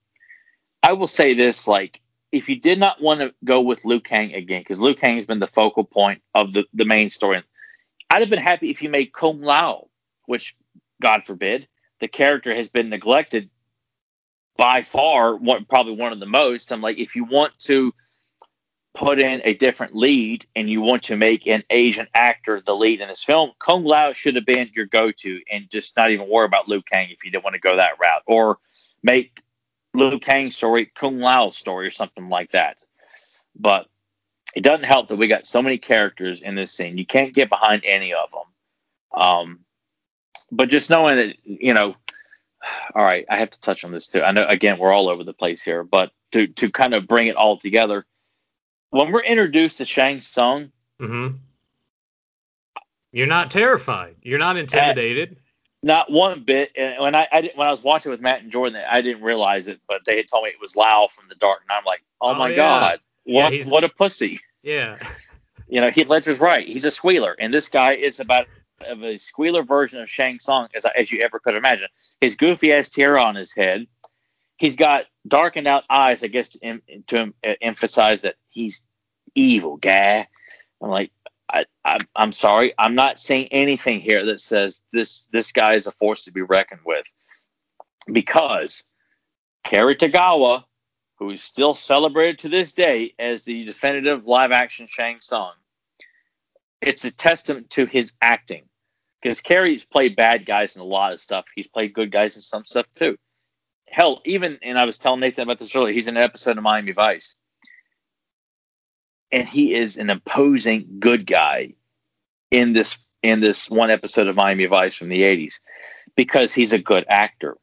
I will say this, like, if you did not want to go with Liu Kang again, because Liu Kang has been the focal point of the main story, I'd have been happy if you made Kung Lao, which, God forbid, the character has been neglected by far, probably one of the most. I'm like, if you want to put in a different lead and you want to make an Asian actor the lead in this film, Kung Lao should have been your go-to and just not even worry about Liu Kang if you didn't want to go that route. Or make Liu Kang's story, Kung Lao's story, or something like that. But it doesn't help that we got so many characters in this scene. You can't get behind any of them. But just knowing that, you know, all right, I have to touch on this too. I know, again, we're all over the place here, but to kind of bring it all together, when we're introduced to Shang Tsung, mm-hmm. You're not terrified. You're not intimidated. Not one bit. And when I was watching with Matt and Jordan, I didn't realize it, but they had told me it was Lao from The Dark, and I'm like, "Oh my God, what a pussy!" Yeah, you know, Heath Ledger's right. He's a squealer, and this guy is about of a squealer version of Shang Tsung as you ever could imagine. His goofy ass tiara on his head. He's got darkened out eyes, I guess, to emphasize that he's evil guy. I'm like, I'm sorry. I'm not seeing anything here that says this guy is a force to be reckoned with, because Kerry Tagawa, who is still celebrated to this day as the definitive live-action Shang Tsung, it's a testament to his acting, because Kerry's played bad guys in a lot of stuff. He's played good guys in some stuff too. Hell, even, and I was telling Nathan about this earlier, he's in an episode of Miami Vice. And he is an imposing good guy in this one episode of Miami Vice from the 80s, because he's a good actor.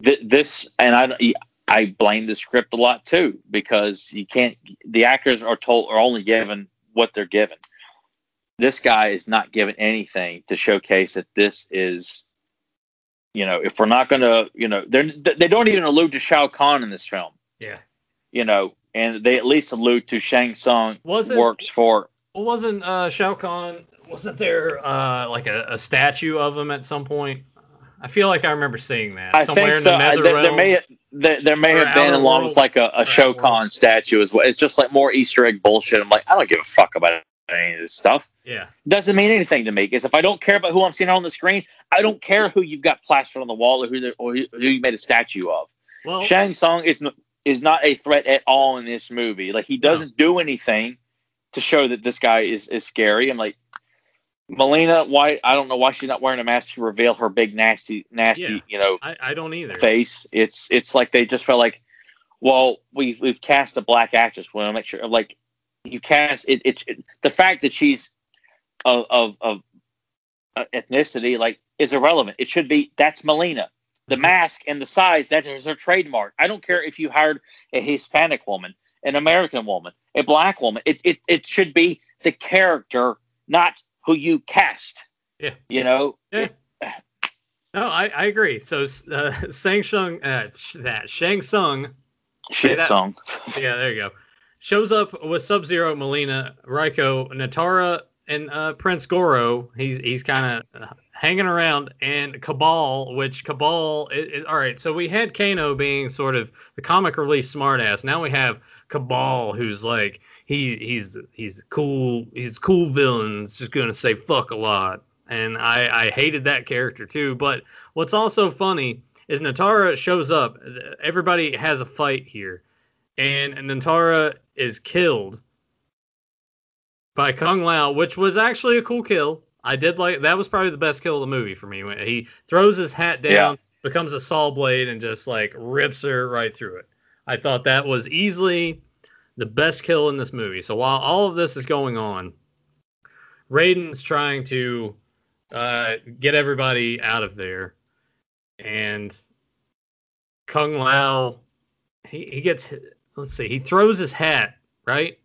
This, and I I blame the script a lot too, because you can't. The actors are only given what they're given. This guy is not given anything to showcase that this is, you know, if we're not going to, you know, they don't even allude to Shao Kahn in this film. Yeah, you know, and they at least allude to Shang Tsung works for. Wasn't Shao Kahn? Wasn't there like a statue of him at some point? I feel like I remember seeing that somewhere in the nether realm. There may have been along with like a Shao Kahn statue as well. It's just like more Easter egg bullshit. I'm like, I don't give a fuck about any of this stuff. Yeah, doesn't mean anything to me because if I don't care about who I'm seeing on the screen, I don't care who you've got plastered on the wall or who you made a statue of. Well, Shang Tsung is not a threat at all in this movie. Like he doesn't do anything to show that this guy is scary. I'm like, Mileena, why? I don't know why she's not wearing a mask to reveal her big nasty. Yeah, you know, I don't either. Face. It's like they just felt like, well, we've cast a black actress. We want to make sure, like, you cast it. The fact that she's of ethnicity, like, is irrelevant. It should be that's Mileena. The mask and the size, that is her trademark. I don't care if you hired a Hispanic woman, an American woman, a black woman. It should be the character, not who you cast. Yeah, you know. Yeah. No, I agree. So Shang Tsung. Yeah, there you go. Shows up with Sub-Zero, Mileena, Raiko, Nitara, and Prince Goro. He's kind of hanging around, and Cabal. All right, so we had Kano being sort of the comic relief smartass. Now we have Cabal, who's like. He's cool villain. It's just gonna say fuck a lot, and I hated that character too. But what's also funny is Nitara shows up. Everybody has a fight here, and Nitara is killed by Kung Lao, which was actually a cool kill. I did like that. Was probably the best kill of the movie for me when he throws his hat down, becomes a saw blade, and just like rips her right through it. I thought that was easily the best kill in this movie. So while all of this is going on, Raiden's trying to get everybody out of there. And Kung Lao, he gets, let's see, he throws his hat, right?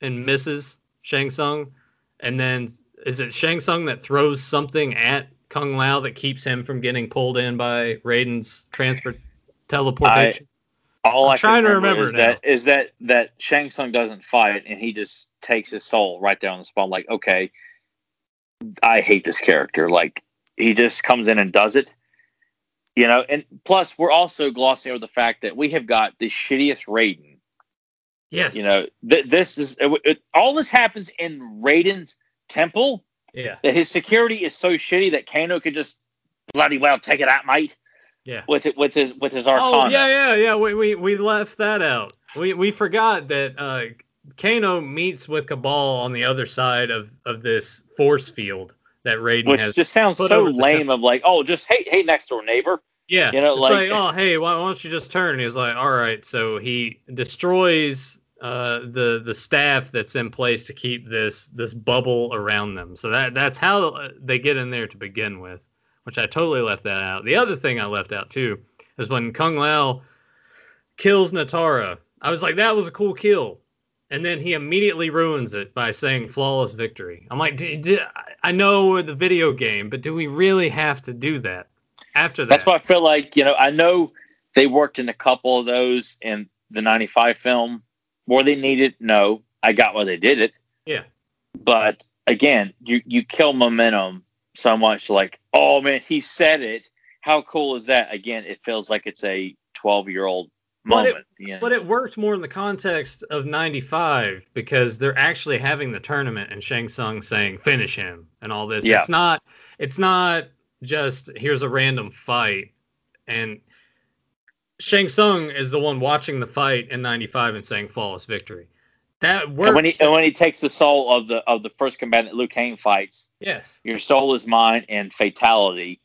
And misses Shang Tsung. And then is it Shang Tsung that throws something at Kung Lao that keeps him from getting pulled in by Raiden's teleportation? All I can remember is that Shang Tsung doesn't fight, and he just takes his soul right there on the spot. Like, okay, I hate this character. Like, he just comes in and does it, you know. And plus, we're also glossing over the fact that we have got the shittiest Raiden. Yes, you know, this is all. This happens in Raiden's temple. Yeah, that his security is so shitty that Kano could just bloody well take it out, mate. Yeah, with his arcana. Oh yeah. We left that out. We forgot that Kano meets with Cabal on the other side of this force field that Raiden has. Which just sounds so lame. Of like, oh, just hey, next door neighbor. Yeah, you know, like oh, hey, why don't you just turn? And he's like, all right. So he destroys the staff that's in place to keep this bubble around them. So that's how they get in there to begin with. Which I totally left that out. The other thing I left out, too, is when Kung Lao kills Nitara. I was like, that was a cool kill. And then he immediately ruins it by saying flawless victory. I'm like, I know we're the video game, but do we really have to do that after that? That's why I feel like, you know, I know they worked in a couple of those in the 95 film. Were they needed? No. I got why they did it. Yeah. But, again, you kill momentum so much. Like, oh man, he said it. How cool is that? Again, it feels like it's a 12-year-old moment. But it worked more in the context of 95 because they're actually having the tournament and Shang Tsung saying finish him and all this. Yeah. It's not just here's a random fight, and Shang Tsung is the one watching the fight in 95 and saying flawless victory. That works. And when he takes the soul of the first combatant Liu Kang fights, yes, your soul is mine and fatality.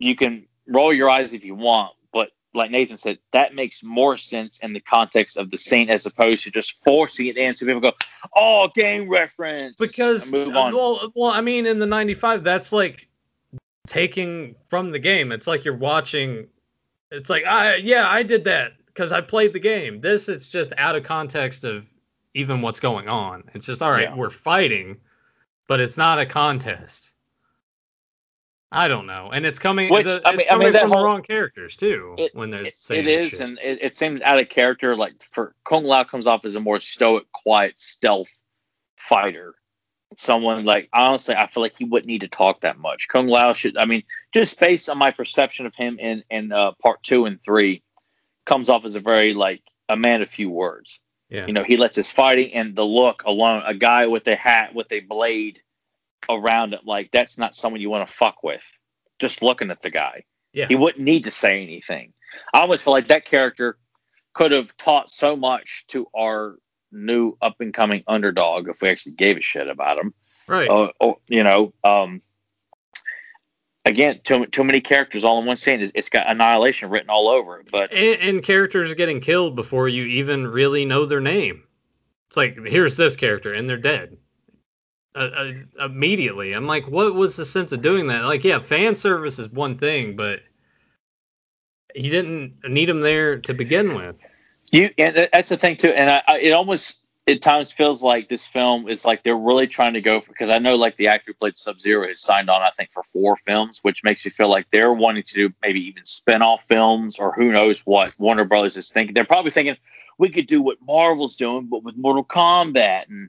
You can roll your eyes if you want, but like Nathan said, that makes more sense in the context of the scene as opposed to just forcing it in so people go, oh, game reference. Because move on. Well, I mean, in the 95, that's like taking from the game. It's like you're watching It's like, I did that because I played the game. This, it's just out of context of even what's going on. It's just, all right, we're fighting, but it's not a contest. I don't know, and it's coming. It's coming from the wrong characters too. It seems out of character. Like for Kung Lao comes off as a more stoic, quiet, stealth fighter. Someone like, honestly, I feel like he wouldn't need to talk that much. Kung Lao should. I mean, just based on my perception of him in Part 2 and 3, comes off as a very like a man of few words. Yeah, you know, he lets his fighting and the look alone. A guy with a hat with a blade around it, like, that's not someone you want to fuck with. Just looking at the guy, he wouldn't need to say anything. I almost feel like that character could have taught so much to our new up and coming underdog if we actually gave a shit about him, right? Again, too many characters all in one scene. It's got Annihilation written all over it, but and characters are getting killed before you even really know their name. It's like, here's this character, and they're dead. Immediately. I'm like, what was the sense of doing that? Like, yeah, fan service is one thing, but you didn't need them there to begin with. And that's the thing too. And it almost at times feels like this film is like they're really trying to go for, because I know like the actor who played Sub-Zero has signed on, I think, for 4 films, which makes you feel like they're wanting to do maybe even spin-off films, or who knows what Warner Brothers is thinking. They're probably thinking, we could do what Marvel's doing, but with Mortal Kombat, and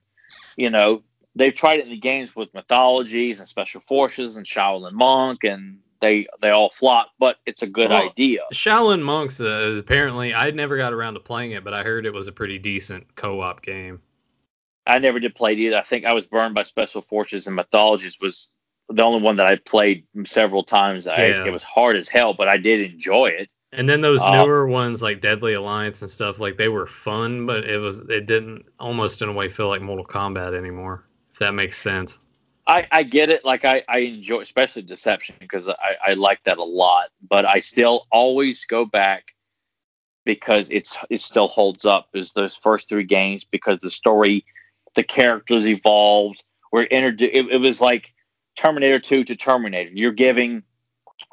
you know. They've tried it in the games with mythologies and Special Forces and Shaolin Monk, and they all flop, but it's a good idea. Shaolin Monk's apparently, I never got around to playing it, but I heard it was a pretty decent co-op game. I never did play it either. I think I was burned by Special Forces, and Mythologies was the only one that I played several times. It was hard as hell, but I did enjoy it. And then those newer ones like Deadly Alliance and stuff, like they were fun, but it didn't almost in a way feel like Mortal Kombat anymore. If that makes sense. I get it. Like I enjoy, especially Deception, because I like that a lot, but I still always go back because it still holds up as those first 3 games, because the story, the characters evolved. It was like Terminator 2 to Terminator.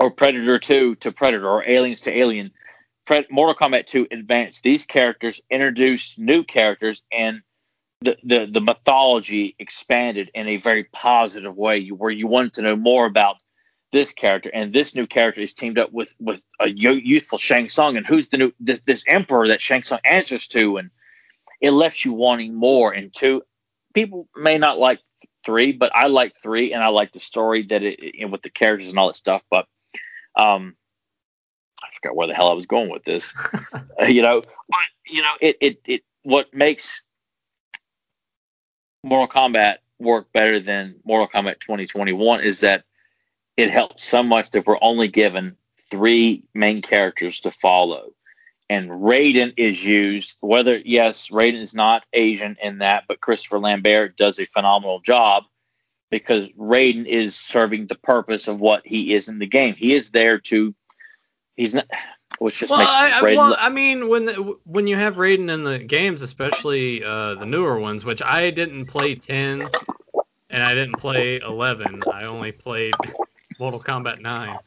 Or Predator 2 to Predator, or Aliens to Alien. Mortal Kombat 2 advanced these characters, introduced new characters, and the mythology expanded in a very positive way, where you wanted to know more about this character, and this new character is teamed up with a youthful Shang Tsung, and who's the new this emperor that Shang Tsung answers to, and it left you wanting more. And 2, people may not like 3, but I like 3, and I like the story that it with the characters and all that stuff. But I forgot where the hell I was going with this. What makes Mortal Kombat work better than Mortal Kombat 2021 is that it helps so much that we're only given 3 main characters to follow. And Raiden is used, Raiden is not Asian in that, but Christopher Lambert does a phenomenal job, because Raiden is serving the purpose of what he is in the game. He is there to, he's not, which just makes Raiden. Well, I mean, when you have Raiden in the games, especially the newer ones, which I didn't play 10 and I didn't play 11. I only played Mortal Kombat 9.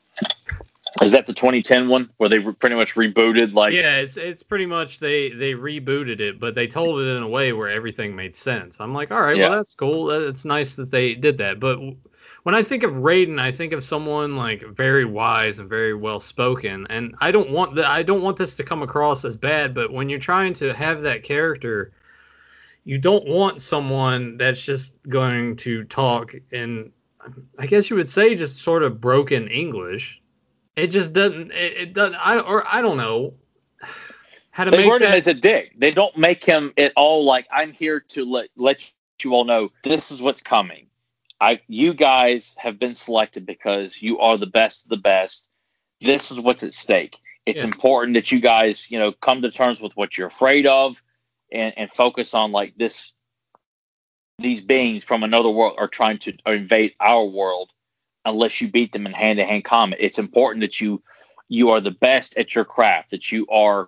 Is that the 2010 one where they pretty much rebooted? Like, yeah, it's pretty much they rebooted it, but they told it in a way where everything made sense. I'm like, all right, well, that's cool. It's nice that they did that, but. When I think of Raiden, I think of someone like very wise and very well spoken, and I don't want this to come across as bad, but when you're trying to have that character, you don't want someone that's just going to talk in, I guess you would say, just sort of broken English. It just doesn't. It doesn't. I don't know how to. They word him as a dick. They don't make him at all. Like, I'm here to let you all know this is what's coming. You guys have been selected because you are the best of the best. This is what's at stake. It's important that you guys, come to terms with what you're afraid of, and focus on like this. These beings from another world are trying to invade our world. Unless you beat them in hand-to-hand combat, it's important that you are the best at your craft. That you are,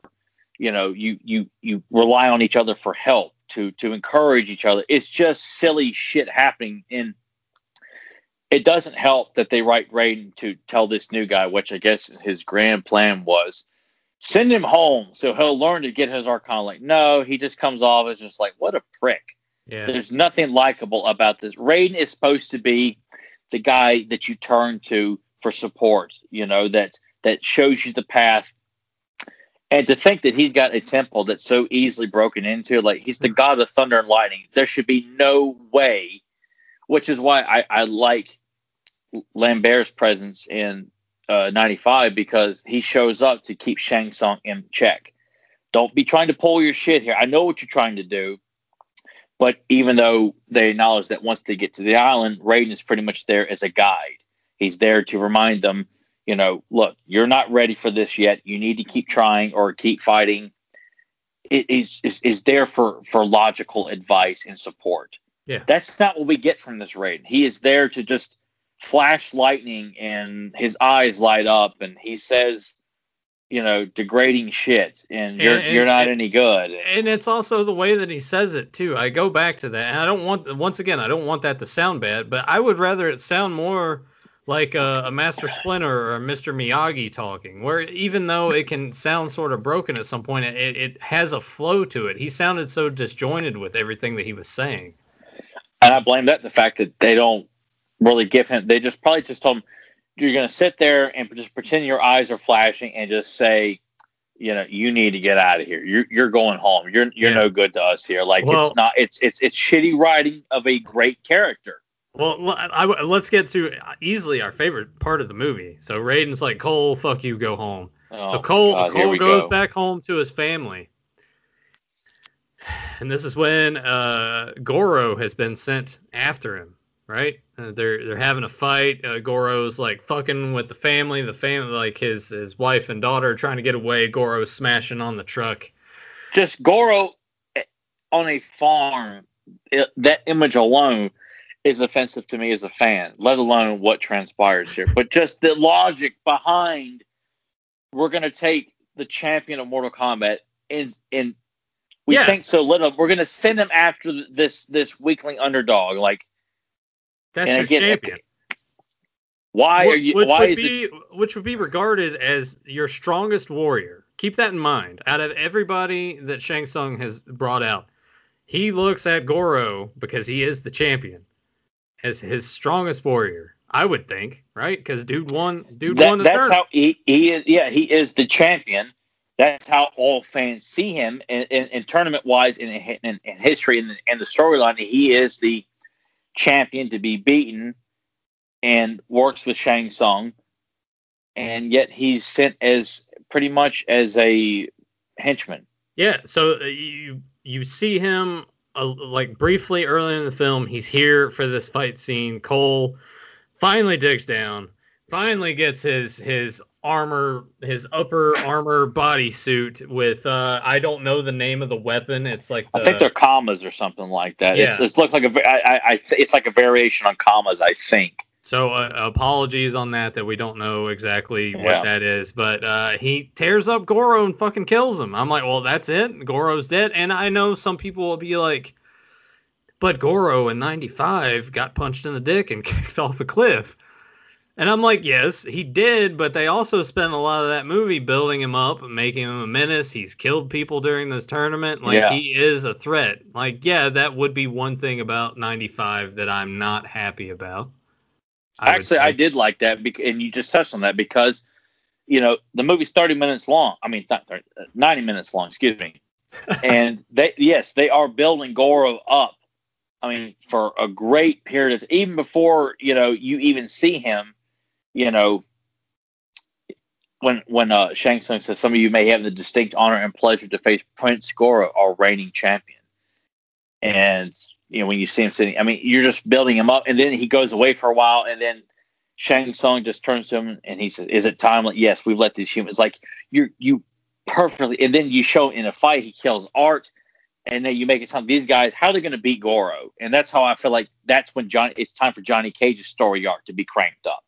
you rely on each other for help, to encourage each other. It's just silly shit happening in. It doesn't help that they write Raiden to tell this new guy, which I guess his grand plan was send him home so he'll learn to get his arcana. Like, no, he just comes off as just like, what a prick. Yeah. There's nothing likable about this. Raiden is supposed to be the guy that you turn to for support, you know, that shows you the path. And to think that he's got a temple that's so easily broken into, like, he's the god of thunder and lightning. There should be no way, which is why I like Lambert's presence in 95, because he shows up to keep Shang Tsung in check. Don't be trying to pull your shit here. I know what you're trying to do. But even though they acknowledge that once they get to the island, Raiden is pretty much there as a guide. He's there to remind them, you know, look, you're not ready for this yet. You need to keep trying or keep fighting. It is there for logical advice and support. Yeah, that's not what we get from this Raiden. He is there to just flash lightning and his eyes light up and he says, you know, degrading shit, and you're not any good. And it's also the way that he says it too. I go back to that, and I don't want that to sound bad, but I would rather it sound more like a Master Splinter or a Mr. Miyagi talking, where even though it can sound sort of broken at some point, it has a flow to it. He sounded so disjointed with everything that he was saying. And I blame that the fact that they don't really give him. They just probably just told him, you're going to sit there and just pretend your eyes are flashing and just say, you know, you need to get out of here. You're going home. You're no good to us here. Like, well, it's shitty writing of a great character. Well, let's get to easily our favorite part of the movie. So Raiden's like, Cole, fuck you, go home. Oh, so Cole goes back home to his family. And this is when Goro has been sent after him. Right? They're having a fight. Goro's like fucking with the family, like his wife and daughter are trying to get away. Goro's smashing on the truck. Just Goro on a farm. That image alone is offensive to me as a fan, let alone what transpires here. But just the logic behind, we're going to take the champion of Mortal Kombat and we think so little. We're going to send him after this weakling underdog. Like, that's and your again, champion. Why are you? Which why would is be, it? Which would be regarded as your strongest warrior. Keep that in mind. Out of everybody that Shang Tsung has brought out, he looks at Goro, because he is the champion, as his strongest warrior. I would think, right? Because dude won. That's how he is. Yeah, he is the champion. That's how all fans see him, and tournament wise, in history, and the storyline, he is the champion to be beaten, and works with Shang Tsung, and yet he's sent as pretty much as a henchman. Yeah, so you see him like briefly early in the film. He's here for this fight scene. Cole finally digs down, finally gets his armor, his upper armor bodysuit with I don't know the name of the weapon. It's like I think they're commas or something like that. Yeah. It's looked like it's like a variation on commas, I think. So apologies on that we don't know exactly what that is, but he tears up Goro and fucking kills him. I'm like, well, that's it. Goro's dead, and I know some people will be like, but Goro in 95 got punched in the dick and kicked off a cliff. And I'm like, yes, he did, but they also spent a lot of that movie building him up and making him a menace. He's killed people during this tournament. Like, he is a threat. Like, yeah, that would be one thing about 95 that I'm not happy about. I did like that, and you just touched on that, because, you know, the movie's 30 minutes long. I mean, 90 minutes long, excuse me. And, they are building Goro up. I mean, for a great period of time, even before, you know, you even see him. You know, when Shang Tsung says, some of you may have the distinct honor and pleasure to face Prince Goro, our reigning champion. And, you know, when you see him sitting, I mean, you're just building him up. And then he goes away for a while. And then Shang Tsung just turns to him and he says, is it time? Like, yes, we've let these humans. Like, you perfectly. And then you show in a fight, he kills Art. And then you make it sound, these guys, how are they going to beat Goro? And that's how I feel like that's when it's time for Johnny Cage's story arc to be cranked up.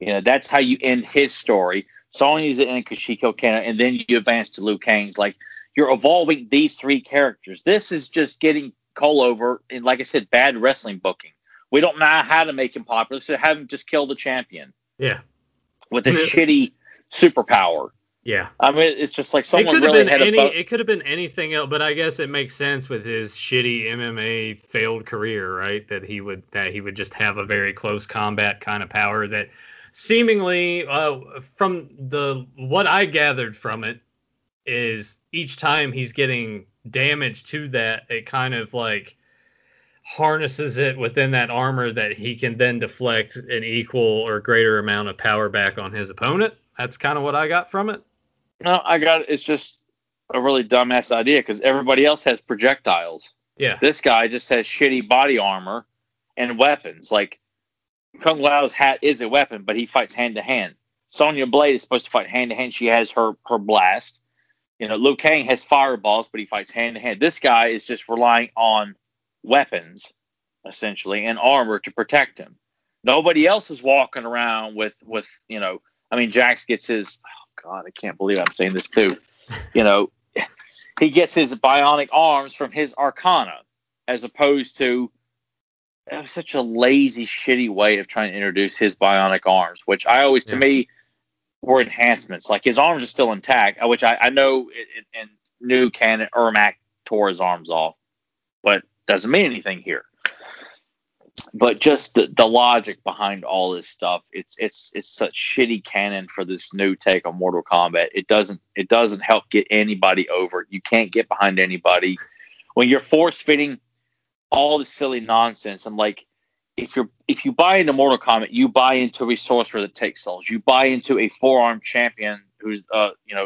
You know, that's how you end his story. Sonya's at end because she killed Kano, and then you advance to Liu Kang's. Like, you're evolving these three characters. This is just getting Cole over, and like I said, bad wrestling booking. We don't know how to make him popular, so have him just kill the champion. Yeah. With a shitty superpower. Yeah. I mean, it's just like someone really had a... It could have been anything else, but I guess it makes sense with his shitty MMA failed career, right? That he would just have a very close combat kind of power that seemingly, from what I gathered from it, is each time he's getting damage to that, it kind of like harnesses it within that armor that he can then deflect an equal or greater amount of power back on his opponent. That's kind of what I got from it. No, I got it. It's just a really dumbass idea because everybody else has projectiles. Yeah. This guy just has shitty body armor and weapons. Like, Kung Lao's hat is a weapon, but he fights hand-to-hand. Sonya Blade is supposed to fight hand-to-hand. She has her blast. You know, Liu Kang has fireballs, but he fights hand-to-hand. This guy is just relying on weapons, essentially, and armor to protect him. Nobody else is walking around with you know... I mean, Jax gets his... Oh, God, I can't believe I'm saying this, too. You know, he gets his bionic arms from his arcana, as opposed to... That was such a lazy, shitty way of trying to introduce his bionic arms, which I always, to me, were enhancements. Like, his arms are still intact, which I know in new canon, Ermac tore his arms off, but doesn't mean anything here. But just the logic behind all this stuff, it's such shitty canon for this new take on Mortal Kombat. It doesn't help get anybody over. You can't get behind anybody. When you're force-fitting all this silly nonsense, I'm like, if you buy into Mortal Kombat, you buy into a sorcerer that takes souls. You buy into a four-armed champion who's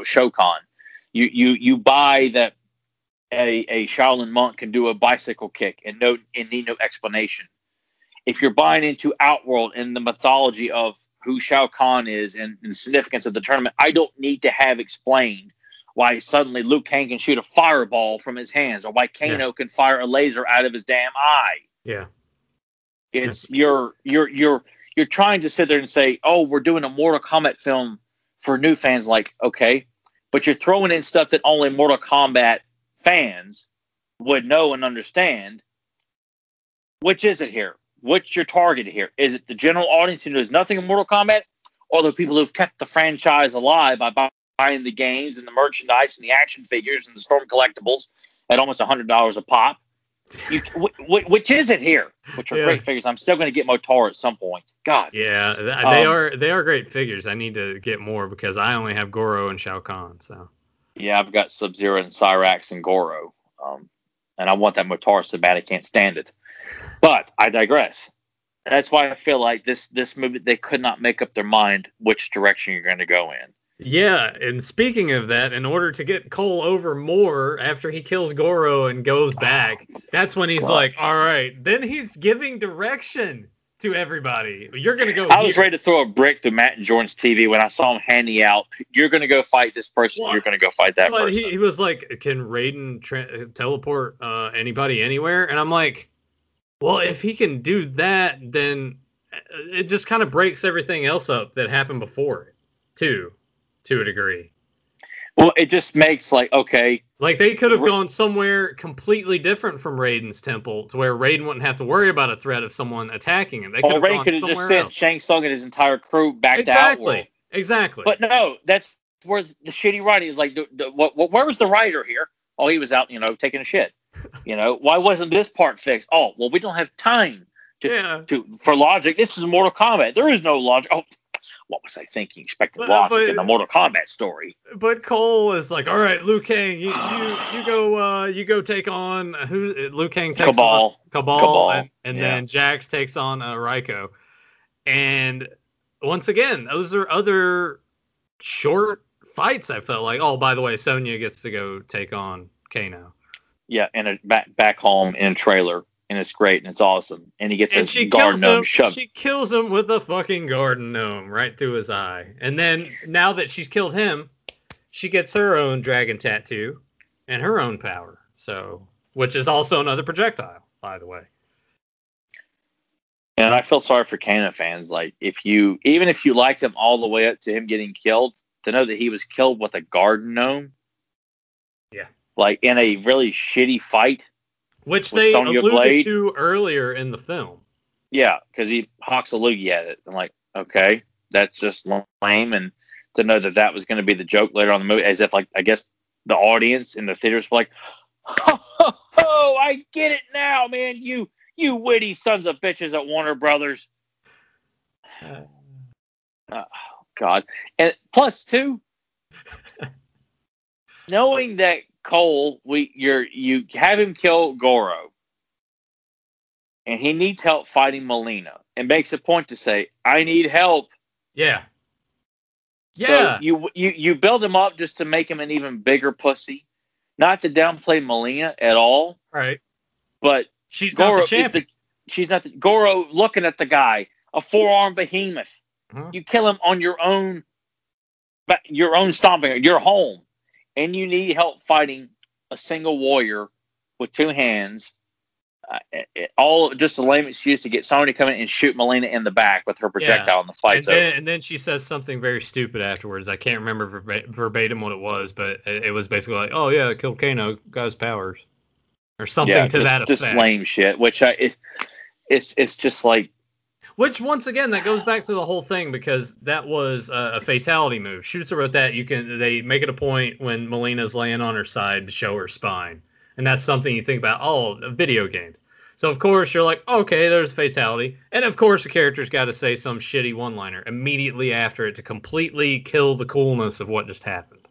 Shao Kahn. You buy that a Shaolin monk can do a bicycle kick and need no explanation. If you're buying into Outworld and the mythology of who Shao Kahn is and the significance of the tournament, I don't need to have explained why suddenly Liu Kang can shoot a fireball from his hands or why Kano can fire a laser out of his damn eye. Yeah. It's you're trying to sit there and say, oh, we're doing a Mortal Kombat film for new fans. Like, okay, but you're throwing in stuff that only Mortal Kombat fans would know and understand. Which is it here? What's your target here? Is it the general audience who knows nothing of Mortal Kombat, or the people who've kept the franchise alive by buying the games and the merchandise and the action figures and the Storm collectibles at almost $100 a pop? Which is it here? Which are great figures. I'm still going to get Motaro at some point. God. Yeah, they are great figures. I need to get more because I only have Goro and Shao Kahn. So. Yeah, I've got Sub-Zero and Cyrax and Goro. And I want that Motaro so bad I can't stand it. But I digress. That's why I feel like this movie, they could not make up their mind which direction you're going to go in. Yeah, and speaking of that, in order to get Cole over more after he kills Goro and goes back, that's when he's like, all right, then he's giving direction to everybody. You're going to go. I was ready to throw a brick through Matt and Jordan's TV when I saw him handing out, you're going to go fight this person, you're going to go fight that person. He was like, can Raiden teleport anybody anywhere? And I'm like... Well, if he can do that, then it just kind of breaks everything else up that happened before it, too, to a degree. Well, it just makes, like, okay. Like, they could have gone somewhere completely different from Raiden's temple to where Raiden wouldn't have to worry about a threat of someone attacking him. They could have Raiden could have just sent Shang Tsung and his entire crew back to Outworld. Exactly. But no, that's where the shitty writing is. Like, where was the writer here? Oh, he was out, taking a shit. You know, why wasn't this part fixed? Oh, well, we don't have time for logic. This is Mortal Kombat. There is no logic. Oh, what was I thinking? Expecting logic in a Mortal Kombat story. But Cole is like, all right, Liu Kang, you go take on Liu Kang takes Cabal. On Cabal, and then Jax takes on Raiko. And once again, those are other short fights. I felt like, oh, by the way, Sonya gets to go take on Kano. Yeah, and back home in a trailer, and it's great, and it's awesome. And he gets his garden gnome shoved. She kills him with a fucking garden gnome right through his eye. And then, now that she's killed him, she gets her own dragon tattoo and her own power. So, which is also another projectile, by the way. And I feel sorry for Kano fans. Like, even if you liked him all the way up to him getting killed, to know that he was killed with a garden gnome. Yeah. Like, in a really shitty fight. Which they alluded to earlier in the film. Yeah, because he hawks a loogie at it. I'm like, okay, that's just lame. And to know that that was going to be the joke later on in the movie, as if, like, I guess the audience in the theaters were like, oh, I get it now, man. You witty sons of bitches at Warner Brothers. Oh, God. And plus, too, knowing that Cole, you have him kill Goro, and he needs help fighting Mileena, and makes a point to say, I need help. Yeah. Yeah. So you build him up just to make him an even bigger pussy. Not to downplay Mileena at all. Right. But she's Goro not the champion. She's not the Goro looking at the guy, a four-armed behemoth. Mm-hmm. You kill him on your own stomping, your home. And you need help fighting a single warrior with two hands. All just a lame excuse to get somebody to come in and shoot Mileena in the back with her projectile in the fight. And then she says something very stupid afterwards. I can't remember verbatim what it was, but it was basically like, "Oh yeah, kill Kano, got his powers," or something to that effect. Just lame shit. Which it's just like. Which, once again, that goes back to the whole thing, because that was a fatality move. Shooter wrote that. They make it a point when Melina's laying on her side to show her spine. And that's something you think about, video games. So, of course, you're like, okay, there's fatality. And, of course, the character's got to say some shitty one-liner immediately after it to completely kill the coolness of what just happened.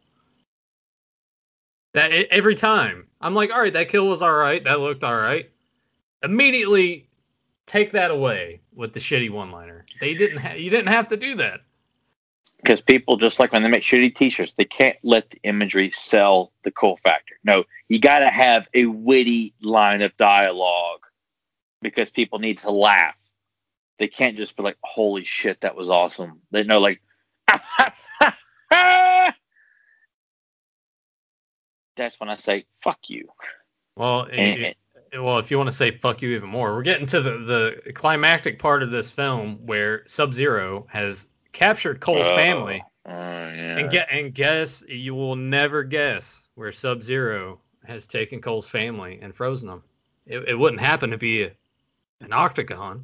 That every time. I'm like, all right, that kill was all right. That looked all right. Immediately take that away with the shitty one-liner. You didn't have to do that. Because people, just like when they make shitty t-shirts, they can't let the imagery sell the cool factor. No, you got to have a witty line of dialogue because people need to laugh. They can't just be like, holy shit, that was awesome. They know, like, that's when I say, fuck you. Well, Well, if you want to say fuck you even more, we're getting to the climactic part of this film where Sub-Zero has captured Cole's family. Yeah. And guess, you will never guess where Sub-Zero has taken Cole's family and frozen them. It wouldn't happen to be an octagon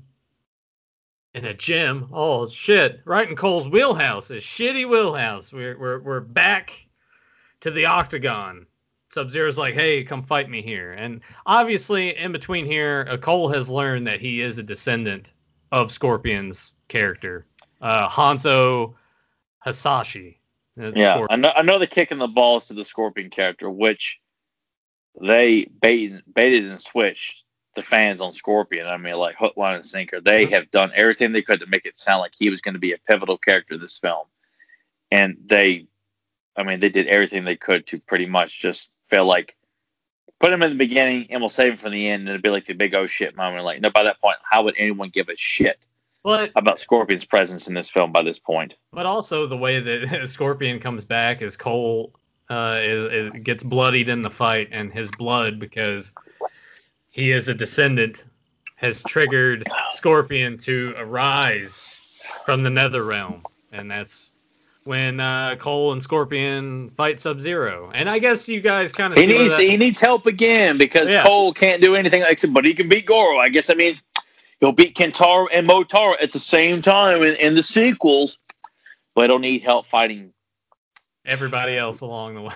in a gym. Oh, shit. Right in Cole's wheelhouse, his shitty wheelhouse. We're back to the octagon. Sub-Zero's like, hey, come fight me here. And obviously, in between here, Cole has learned that he is a descendant of Scorpion's character, Hanzo Hasashi. Yeah, another kick in the balls to the Scorpion character, which they baited and switched the fans on Scorpion. I mean, like, hook, line, and sinker. They have done everything they could to make it sound like he was going to be a pivotal character in this film. And they did everything they could to pretty much just feel like, put him in the beginning and we'll save him for the end, and it'll be like the big oh shit moment. Like, no, by that point, how would anyone give a shit about Scorpion's presence in this film by this point? But also the way that Scorpion comes back is Cole gets bloodied in the fight, and his blood, because he is a descendant, has triggered Scorpion to arise from the nether realm. And that's when Cole and Scorpion fight Sub-Zero. And I guess you guys kind of... He needs help again, because Cole can't do anything except, but he can beat Goro. I guess, he'll beat Kentaro and Motaro at the same time in the sequels, but he'll need help fighting everybody else along the way.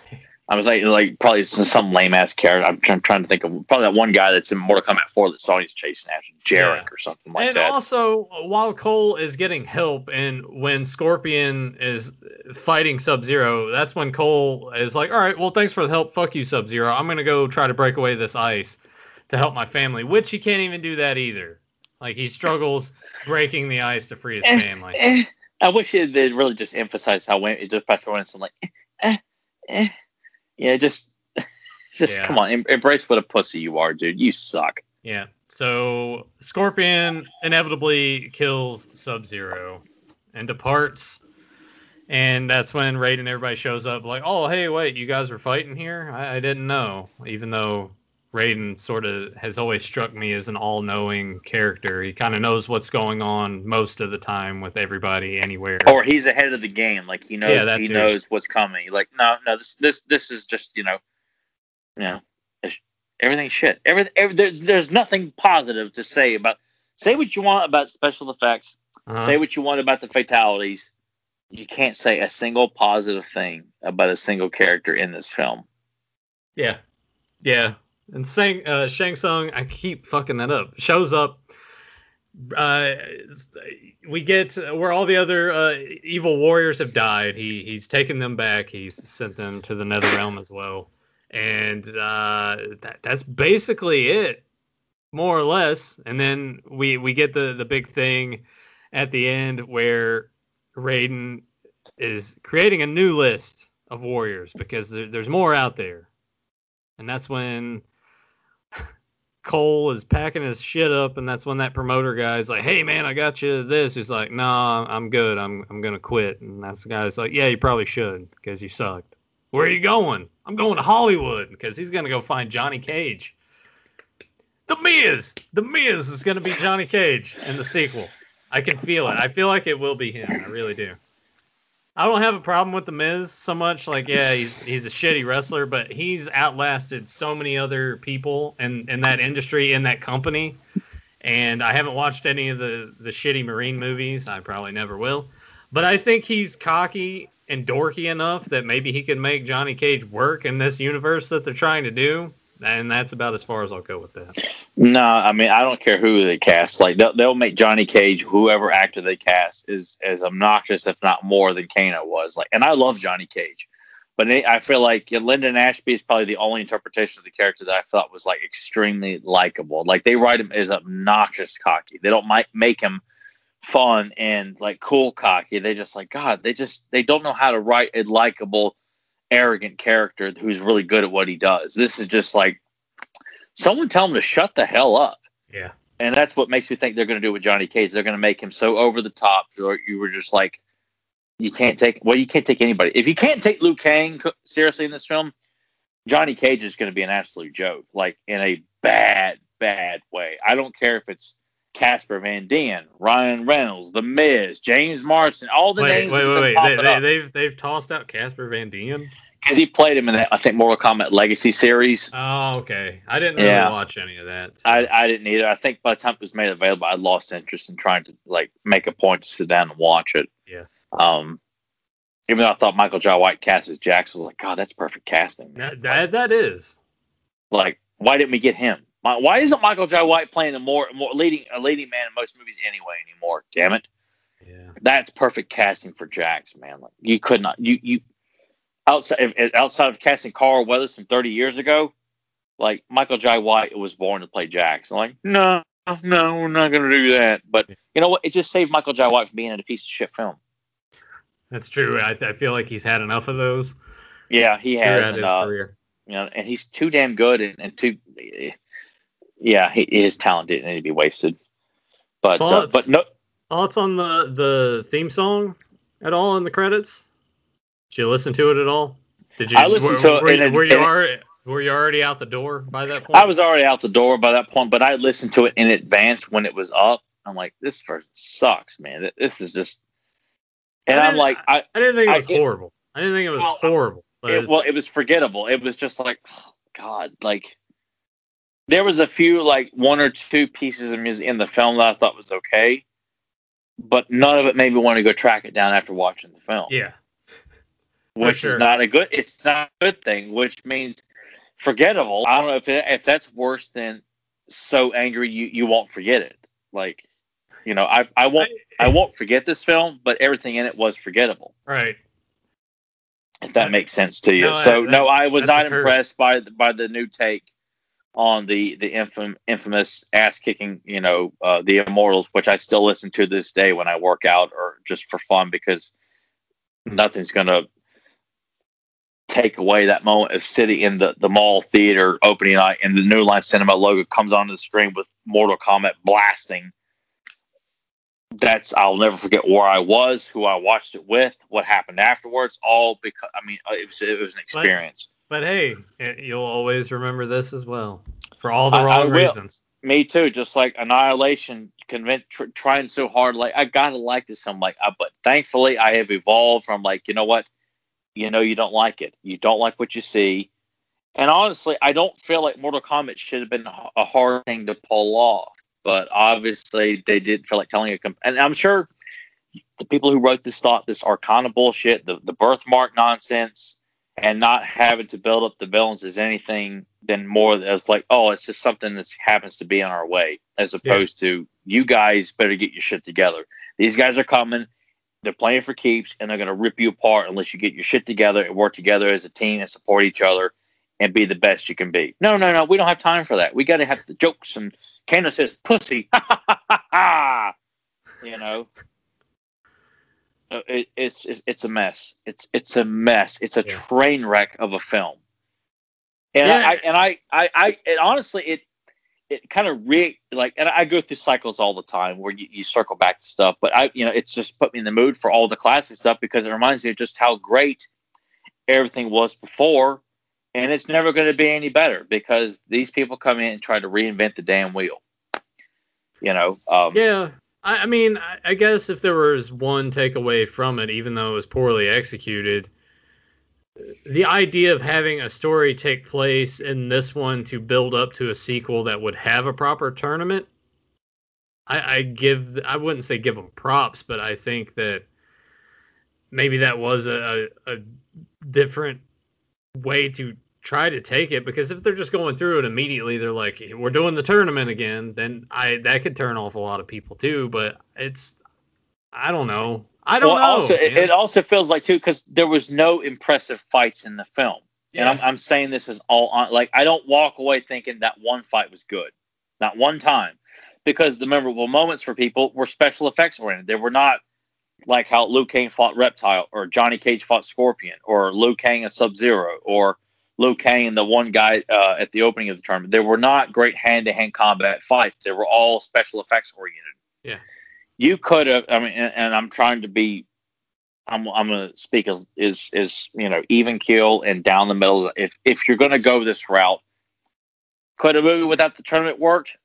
I was like probably some lame-ass character. I'm trying to think of probably that one guy that's in Mortal Kombat 4 that Sonya's chasing after, Jarek or something like that. And also, while Cole is getting help, and when Scorpion is fighting Sub-Zero, that's when Cole is like, all right, well, thanks for the help. Fuck you, Sub-Zero. I'm going to go try to break away this ice to help my family, which he can't even do that either. Like, he struggles breaking the ice to free his family. I wish they'd really just emphasized how it just by throwing some like, Yeah, just come on, embrace what a pussy you are, dude. You suck. Yeah. So Scorpion inevitably kills Sub-Zero and departs, and that's when Raiden and everybody shows up. Like, oh, hey, wait, you guys were fighting here? I didn't know. Even though Raiden sort of has always struck me as an all-knowing character, he kind of knows what's going on most of the time with everybody anywhere. Or he's ahead of the game, like he knows knows what's coming. Like, no, this is just everything's shit. There's nothing positive to say about. Say what you want about special effects. Say what you want about the fatalities. you can't say a single positive thing about a single character in this film. Yeah. Yeah. And Shang Tsung, I keep fucking that up, shows up. We get where all the other evil warriors have died. He's taken them back. He's sent them to the Nether Realm as well. And that's basically it, more or less. And then we get the big thing at the end where Raiden is creating a new list of warriors because there's more out there. And that's when Cole is packing his shit up, and that's when that promoter guy's like, "Hey man, I got you this." He's like, "Nah, I'm good. I'm gonna quit." And that's the guy's like, "Yeah, you probably should because you sucked." "Where are you going?" "I'm going to Hollywood because he's gonna go find Johnny Cage." The Miz. The Miz is gonna be Johnny Cage in the sequel. I can feel it. I feel like it will be him. I really do. I don't have a problem with The Miz so much. Like, yeah, he's a shitty wrestler, but he's outlasted so many other people in that industry, in that company. And I haven't watched any of the shitty Marine movies. I probably never will. But I think he's cocky and dorky enough that maybe he can make Johnny Cage work in this universe that they're trying to do. And that's about as far as I'll go with that. No, I mean, I don't care who they cast. Like, they'll make Johnny Cage, whoever actor they cast, is as obnoxious, if not more, than Kano was. Like, and I love Johnny Cage, but I feel like Lyndon Ashby is probably the only interpretation of the character that I thought was like extremely likable. Like, they write him as obnoxious cocky. They don't make him fun and like cool cocky. They just like, God, they don't know how to write a likable, arrogant character who's really good at what he does. This is just like, someone tell him to shut the hell up. Yeah. And that's what makes me think they're going to do with Johnny Cage. They're going to make him so over the top, or you were just like, you can't take anybody. If you can't take Liu Kang seriously in this film, Johnny Cage is going to be an absolute joke, like in a bad, bad way. I don't care if it's Casper Van Dien, Ryan Reynolds, The Miz, James Marsden, all the names. Wait. They've tossed out Casper Van Dien? Because he played him in that, I think, Mortal Kombat Legacy series. Oh, okay. I didn't really watch any of that. So. I didn't either. I think by the time it was made available, I lost interest in trying to like make a point to sit down and watch it. Yeah. Even though I thought Michael Jai White cast as Jax, I was like, God, that's perfect casting. That is. Like, why didn't we get him? Why isn't Michael Jai White playing a leading man in most movies anymore? Damn it! Yeah, that's perfect casting for Jax, man. Like, you could not you outside of casting Carl Weathers from 30 years ago, like Michael Jai White was born to play Jax. I'm like, no, we're not gonna do that. But you know what? It just saved Michael Jai White from being in a piece of shit film. That's true. I feel like he's had enough of those. Yeah, he has throughout his career. You know, and he's too damn good and too. Yeah, he is talented and he'd be wasted. But thoughts on the theme song at all in the credits? Did you listen to it at all? Did you? I listened to it. Were you already out the door by that point? I was already out the door by that point, but I listened to it in advance when it was up. I'm like, this version sucks, man. This is just. And I'm like, I didn't think it was horrible. I didn't think it was horrible. It was forgettable. It was just like, oh, God, like. There was a few, like, one or two pieces of music in the film that I thought was okay, but none of it made me want to go track it down after watching the film. Yeah. Which is it's not a good thing, which means forgettable. I don't know if that's worse than so angry you won't forget it. Like, you know, I won't forget this film, but everything in it was forgettable. Right. If that makes sense to you. I was not impressed by the new take on the infamous ass-kicking, you know, The Immortals, which I still listen to this day when I work out or just for fun, because nothing's going to take away that moment of sitting in the mall theater opening night and the New Line Cinema logo comes onto the screen with Mortal Kombat blasting. I'll never forget where I was, who I watched it with, what happened afterwards, all because, I mean, it was an experience. But hey, you'll always remember this as well for all the wrong reasons. Me too. Just like Annihilation, trying so hard. Like, I gotta like this. I'm like, but thankfully, I have evolved from like, you know what, you know, you don't like it. You don't like what you see. And honestly, I don't feel like Mortal Kombat should have been a hard thing to pull off. But obviously, they didn't feel like telling a. And I'm sure the people who wrote this thought this arcana bullshit, the birthmark nonsense, and not having to build up the villains as anything than more as like, oh, it's just something that happens to be in our way, as opposed to you guys better get your shit together. These guys are coming. They're playing for keeps, and they're going to rip you apart unless you get your shit together and work together as a team and support each other and be the best you can be. No, no, no. We don't have time for that. We got to have the jokes. And Kano says, pussy. You know, it's a mess. It's a mess. It's a train wreck of a film. And I honestly, it kind of and I go through cycles all the time where you circle back to stuff, but it's just put me in the mood for all the classic stuff because it reminds me of just how great everything was before. And it's never going to be any better because these people come in and try to reinvent the damn wheel, you know? I mean, I guess if there was one takeaway from it, even though it was poorly executed, the idea of having a story take place in this one to build up to a sequel that would have a proper tournament, I wouldn't say give them props, but I think that maybe that was a different way to try to take it, because if they're just going through it immediately, they're like, hey, we're doing the tournament again, then that could turn off a lot of people too. But I don't know. Also, it also feels like too, because there was no impressive fights in the film. Yeah. And I'm saying this is all on. Like, I don't walk away thinking that one fight was good, not one time, because the memorable moments for people were special effects oriented. They were not like how Liu Kang fought Reptile, or Johnny Cage fought Scorpion, or Liu Kang and Sub-Zero, or Liu Kang and the one guy at the opening of the tournament. There were not great hand-to-hand combat fights. They were all special effects oriented. Yeah. You could have, I mean, and I'm trying to be, I'm going to speak as even keel and down the middle. If you're going to go this route, could a movie without the tournament worked?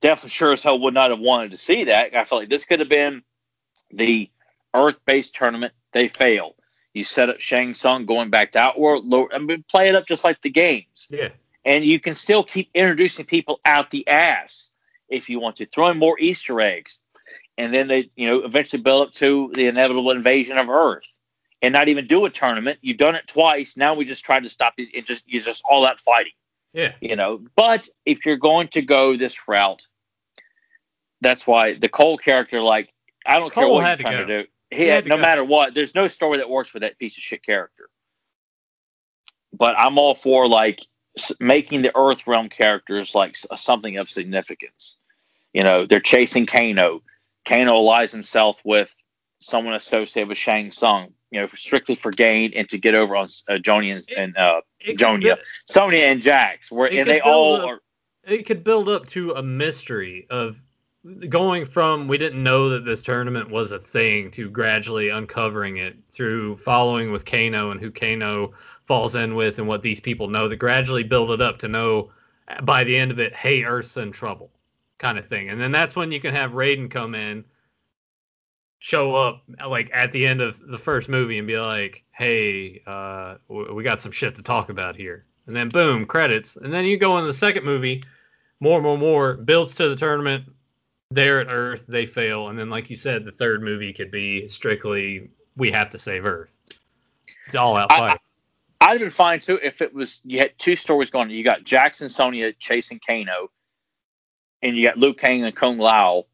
Definitely sure as hell would not have wanted to see that. I felt like this could have been the Earth-based tournament. They failed. You set up Shang Tsung going back to Outworld. I mean, play it up just like the games. Yeah. And you can still keep introducing people out the ass if you want to. Throw in more Easter eggs. And then they, eventually build up to the inevitable invasion of Earth, and not even do a tournament. You've done it twice. Now we just try to stop these. It just is just all out fighting. Yeah, But if you're going to go this route, that's why the Cole character, I don't care what you're trying to do. He had no matter what. There's no story that works with that piece of shit character. But I'm all for making the Earth realm characters something of significance. They're chasing Kano. Kano allies himself with someone associated with Shang Tsung, strictly for gain and to get over on Sonya and Jax. It could build up to a mystery of going from we didn't know that this tournament was a thing to gradually uncovering it through following with Kano and who Kano falls in with and what these people know, that gradually build it up to know by the end of it, hey, Earth's in trouble. Kind of thing. And then that's when you can have Raiden come in, show up at the end of the first movie and be like, hey, we got some shit to talk about here. And then boom, credits. And then you go in the second movie, more, builds to the tournament. They're at Earth, they fail. And then, like you said, the third movie could be strictly, we have to save Earth. It's all out fight. I'd have been fine too if it was, you had two stories going on. You got Jax and Sonya chasing Kano. And you got Liu Kang and Kung Lao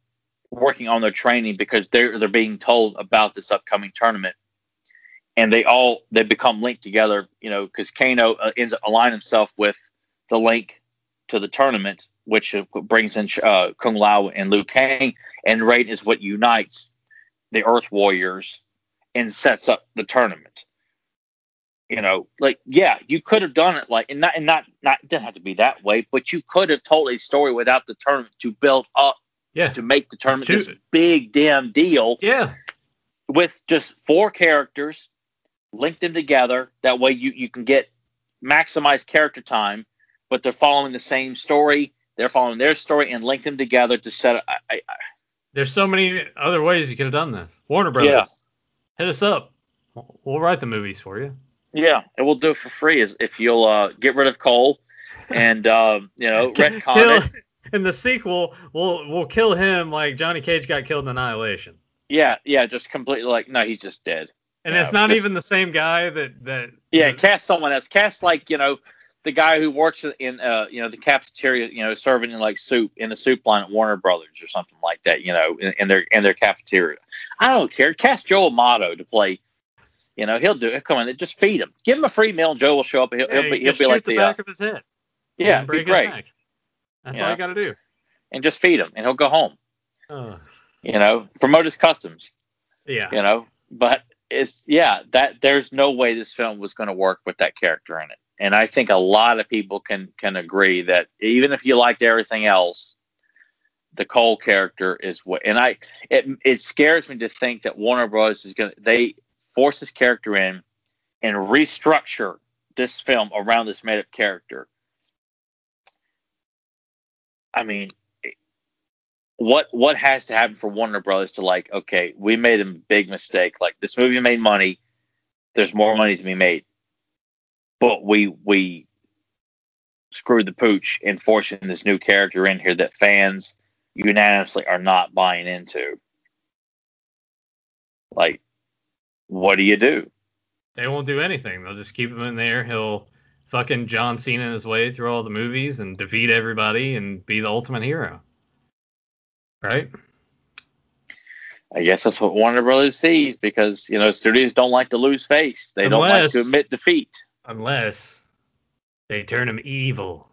working on their training because they're being told about this upcoming tournament, and they become linked together. Because Kano ends up aligning himself with the link to the tournament, which brings in Kung Lao and Liu Kang, and Raiden is what unites the Earth Warriors and sets up the tournament. You could have done it and not it didn't have to be that way, but you could have told a story without the tournament to build up to make the tournament this big damn deal. Yeah. With just four characters, link them together. That way you can get maximized character time, but they're following the same story. They're following their story and link them together to set up. There's so many other ways you could have done this. Warner Brothers. Yeah. Hit us up. We'll write the movies for you. Yeah, and we'll do it for free if you'll get rid of Cole and, retcon it. In the sequel, we'll kill him like Johnny Cage got killed in Annihilation. Yeah, just completely like, no, he's just dead. And it's not even the same guy that yeah, cast someone else. Cast like, you know, the guy who works in the cafeteria, you know, serving in like soup in the soup line at Warner Brothers or something like that, you know, in their cafeteria. I don't care. Cast Joel Amato to play. You know, he'll come in there. Just feed him. Give him a free meal. And Joe will show up. He'll be like the back of his head. Yeah, break be great. His neck. That's all you got to do. And just feed him, and he'll go home. You know, promote his customs. Yeah. You know, but it's that there's no way this film was going to work with that character in it, and I think a lot of people can agree that even if you liked everything else, the Cole character is what. And it scares me to think that Warner Bros. Is force this character in and restructure this film around this made-up character. I mean, what has to happen for Warner Brothers to like, okay, we made a big mistake. Like, this movie made money. There's more money to be made. But we screwed the pooch in forcing this new character in here that fans unanimously are not buying into. Like, what do you do? They won't do anything. They'll just keep him in there. He'll fucking John Cena his way through all the movies and defeat everybody and be the ultimate hero. Right? I guess that's what Warner Brothers sees because, you know, studios don't like to lose face. They don't like to admit defeat. Unless they turn him evil.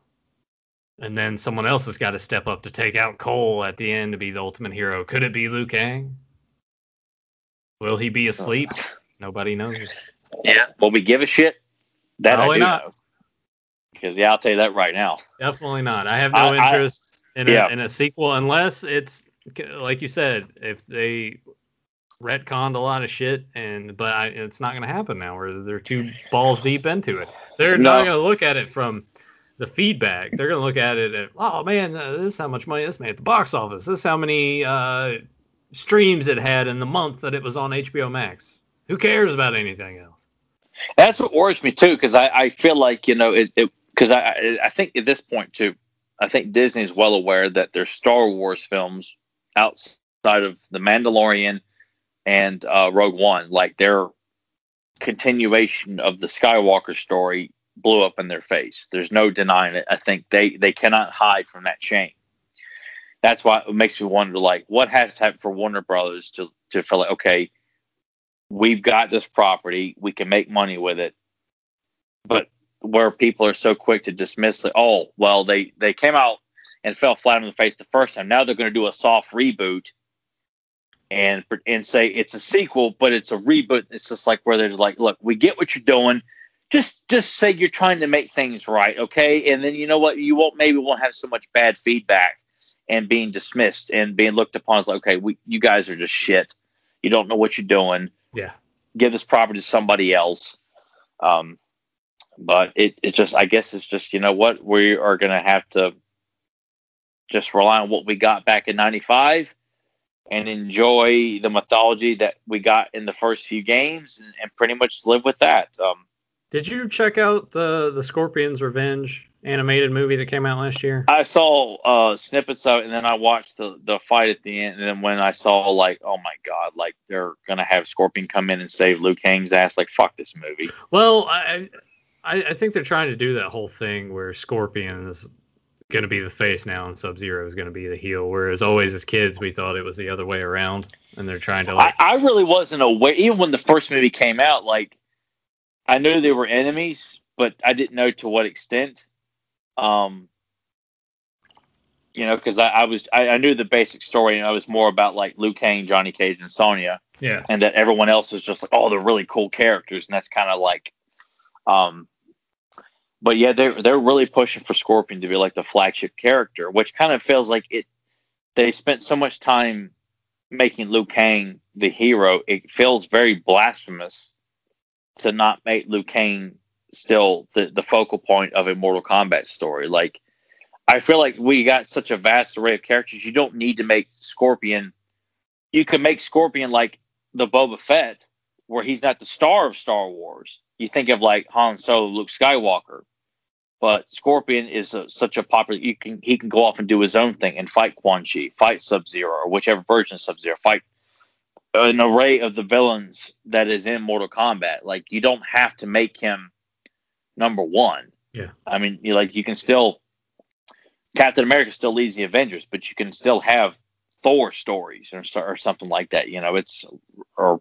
And then someone else has got to step up to take out Cole at the end to be the ultimate hero. Could it be Liu Kang? Will he be asleep? Nobody knows. Yeah, will we give a shit? That probably I do not. Because I'll tell you that right now. Definitely not. I have no interest in a sequel unless it's like you said. If they retconned a lot of shit, but it's not going to happen now. Or they're too balls deep into it. They're not going to look at it from the feedback. They're going to look at it at, oh man, this is how much money this made at the box office. This is how many. Streams it had in the month that it was on HBO Max. Who cares about anything else? That's what worries me too, because I feel like, you know, because I think at this point too, I think Disney is well aware that their Star Wars films outside of The Mandalorian and Rogue One, like their continuation of the Skywalker story blew up in their face. There's no denying it. I think they cannot hide from that shame. That's why it makes me wonder, like, what has to happen for Warner Brothers to feel like, okay, we've got this property, we can make money with it, but where people are so quick to dismiss it, oh, well, they came out and fell flat on the face the first time. Now they're going to do a soft reboot and say it's a sequel, but it's a reboot. It's just like where they're like, look, we get what you're doing. Just say you're trying to make things right, okay? And then you know what? You won't have so much bad feedback. And being dismissed and being looked upon as like, okay, you guys are just shit. You don't know what you're doing. Yeah, give this property to somebody else. But it's just, I guess it's just, you know what, we are going to have to just rely on what we got back in '95 and enjoy the mythology that we got in the first few games and pretty much live with that. Did you check out the Scorpion's Revenge animated movie that came out last year? I saw snippets of it, and then I watched the fight at the end, and then when I saw, like, oh my god, like, they're going to have Scorpion come in and save Liu Kang's ass, like, fuck this movie. Well, I think they're trying to do that whole thing where Scorpion is going to be the face now, and Sub-Zero is going to be the heel, whereas always as kids we thought it was the other way around, and they're trying to, like... I really wasn't aware, even when the first movie came out, like, I knew they were enemies, but I didn't know to what extent. You know, because I knew the basic story, and I was more about like Liu Kang, Johnny Cage, and Sonya. Yeah, and that everyone else is just like, oh, they're really cool characters, and that's kind of like, but yeah, they're really pushing for Scorpion to be like the flagship character, which kind of feels like it. They spent so much time making Liu Kang the hero; it feels very blasphemous to not make Liu Kang still the focal point of a Mortal Kombat story. Like, I feel like we got such a vast array of characters. You don't need to make Scorpion. You can make Scorpion like the Boba Fett, where he's not the star of Star Wars. You think of like Han Solo, Luke Skywalker, but Scorpion is such a popular. He can go off and do his own thing and fight Quan Chi, fight Sub-Zero, or whichever version of Sub-Zero, fight an array of the villains that is in Mortal Kombat. Like, you don't have to make him number one. Yeah. I mean, you like, you can still, Captain America still leads the Avengers, but you can still have Thor stories or something like that. You know, it's, or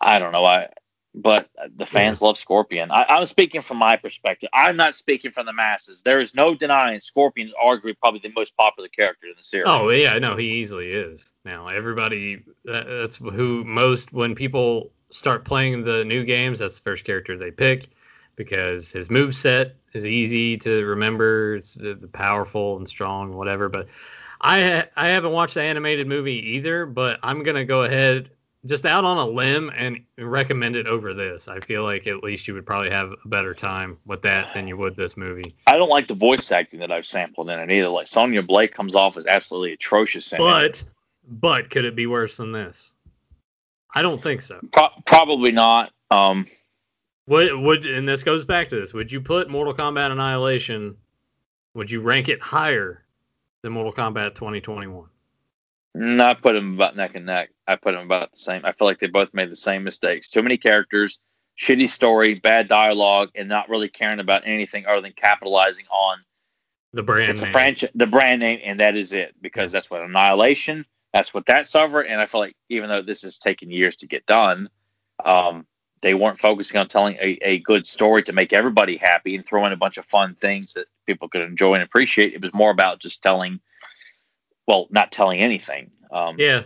I don't know. But the fans love Scorpion. I'm speaking from my perspective. I'm not speaking from the masses. There is no denying Scorpion is arguably probably the most popular character in the series. Oh, yeah, no, he easily is. Now, everybody, that's who most, when people start playing the new games, that's the first character they pick because his moveset is easy to remember. It's the powerful and strong, whatever. But I haven't watched the animated movie either, but I'm going to go ahead just out on a limb and recommend it over this. I feel like at least you would probably have a better time with that than you would this movie. I don't like the voice acting that I've sampled in it either. Like, Sonya Blade comes off as absolutely atrocious in it. But could it be worse than this? I don't think so. Probably not. And this goes back to this. Would you put Mortal Kombat Annihilation, would you rank it higher than Mortal Kombat 2021? No, I put them about neck and neck. I put them about the same. I feel like they both made the same mistakes. Too many characters, shitty story, bad dialogue, and not really caring about anything other than capitalizing on the brand name. The brand name, and that is it. Because that's what Annihilation, that's what that suffered. And I feel like even though this has taken years to get done, they weren't focusing on telling a good story to make everybody happy and throw in a bunch of fun things that people could enjoy and appreciate. It was more about just telling... Well, not telling anything. Yeah.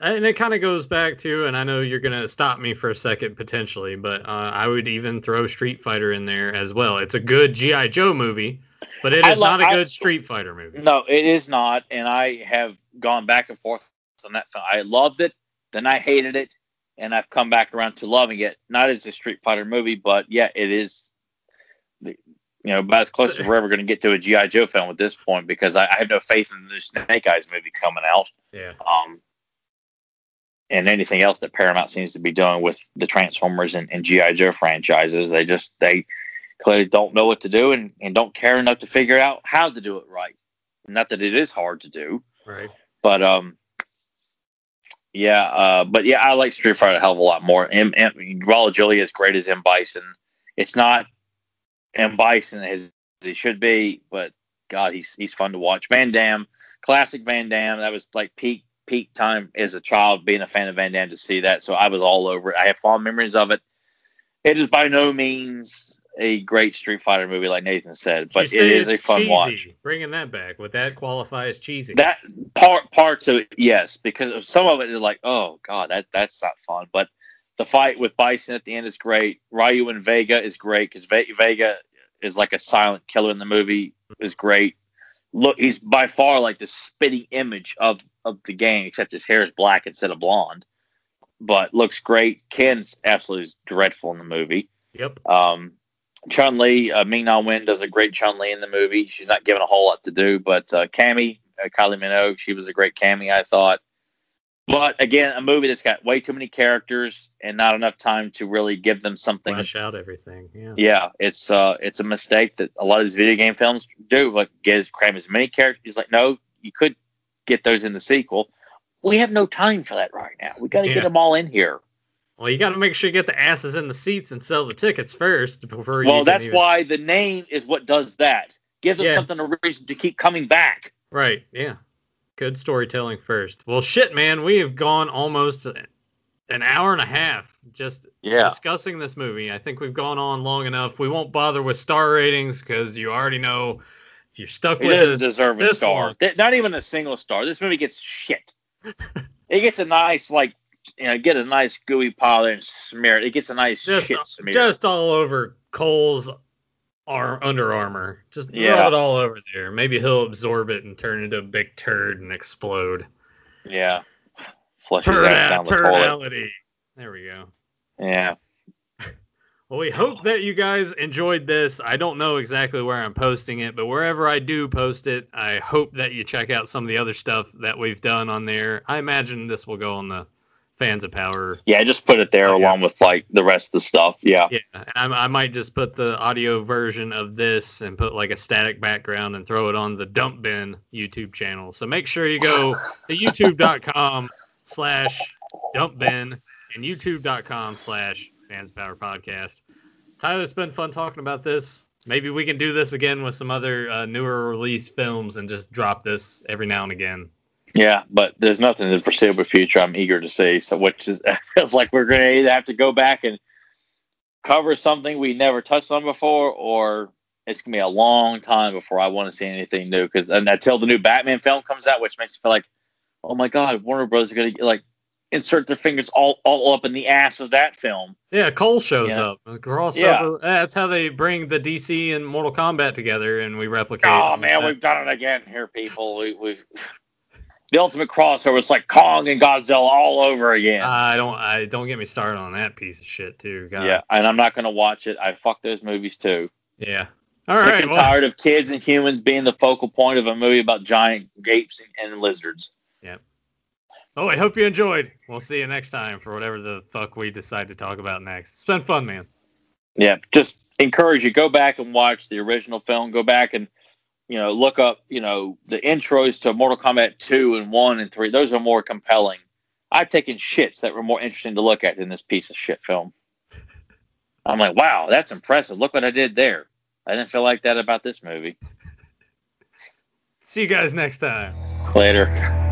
And it kind of goes back to, and I know you're going to stop me for a second potentially, but I would even throw Street Fighter in there as well. It's a good G.I. Joe movie, but it is not a good Street Fighter movie. No, it is not. And I have gone back and forth on that film. I loved it, then I hated it, and I've come back around to loving it. Not as a Street Fighter movie, but yeah, it is... about as close as we're ever going to get to a G.I. Joe film at this point, because I have no faith in the new Snake Eyes movie coming out. Yeah. And anything else that Paramount seems to be doing with the Transformers and G.I. Joe franchises, they clearly don't know what to do and don't care enough to figure out how to do it right. Not that it is hard to do. Right. But, yeah, I like Street Fighter a hell of a lot more. Raul Julia is great as M. Bison. It's not M. Bison as he should be, but God, he's fun to watch. Van Damme, classic Van Damme. That was like peak time as a child, being a fan of Van Damme, to see that. So I was all over it. I have fond memories of it. It is by no means a great Street Fighter movie, like Nathan said, but it is a fun cheesy watch. Bringing that back, would that qualify as cheesy? That parts of it, yes, because some of it is like, oh God, that's not fun, but. The fight with Bison at the end is great. Ryu and Vega is great because Vega is like a silent killer in the movie. Is great. Look, he's by far like the spitting image of the game, except his hair is black instead of blonde. But looks great. Ken's absolutely dreadful in the movie. Yep. Chun-Li, Ming-Na Wen does a great Chun-Li in the movie. She's not given a whole lot to do, but Cammy, Kylie Minogue, she was a great Cammy, I thought. But again, a movie that's got way too many characters and not enough time to really give them something. Flesh out everything. Yeah, it's a mistake that a lot of these video game films do. Like, cram as many characters. Like, no, you could get those in the sequel. We have no time for that right now. We got to get them all in here. Well, you got to make sure you get the asses in the seats and sell the tickets first. Why the name is what does that. Give them something, a reason to keep coming back. Right. Yeah. Good storytelling first. Well, shit, man, we have gone almost an hour and a half just discussing this movie. I think we've gone on long enough. We won't bother with star ratings because you already know if you're stuck with us. It doesn't deserve a star. Not even a single star. This movie gets shit. It gets a nice, get a nice gooey pile there and smear it. It gets a nice shit smear. Just all over Cole's Under Armour. Just rub it all over there. Maybe he'll absorb it and turn into a big turd and explode. Yeah. Flush it down the toilet. There we go. Yeah. Well, we hope that you guys enjoyed this. I don't know exactly where I'm posting it, but wherever I do post it, I hope that you check out some of the other stuff that we've done on there. I imagine this will go on the Fans of Power. Yeah, just put it there along with the rest of the stuff. Yeah. Yeah. I might just put the audio version of this and put a static background and throw it on the Dump Bin YouTube channel. So make sure you go to youtube.com/. Dump Bin, and youtube.com/fanspowerpodcast. Tyler, it's been fun talking about this. Maybe we can do this again with some other newer release films and just drop this every now and again. Yeah, but there's nothing in the foreseeable future I'm eager to see. So, which is, it feels like we're going to either have to go back and cover something we never touched on before, or it's going to be a long time before I want to see anything new. Because until the new Batman film comes out, which makes me feel like, oh my God, Warner Bros. Is going to like insert their fingers all up in the ass of that film. Yeah, Cole shows up. Crossover. Yeah. That's how they bring the DC and Mortal Kombat together, and we replicate. Oh man, we've done it again here, people. We've the ultimate crossover. It's like Kong and Godzilla all over again. I don't get me started on that piece of shit too. God. Yeah, and I'm not going to watch it. I fuck those movies too. Yeah. All Sick right, and well. Tired of kids and humans being the focal point of a movie about giant apes and lizards. Yep. Oh, I hope you enjoyed. We'll see you next time for whatever the fuck we decide to talk about next. It's been fun, man. Yeah, just encourage you. Go back and watch the original film. Go back and, you know, look up, you know, the intros to Mortal Kombat 2 and 1 and 3. Those are more compelling. I've taken shits that were more interesting to look at than this piece of shit film. I'm like, wow, that's impressive. Look what I did there. I didn't feel like that about this movie. See you guys next time. Later.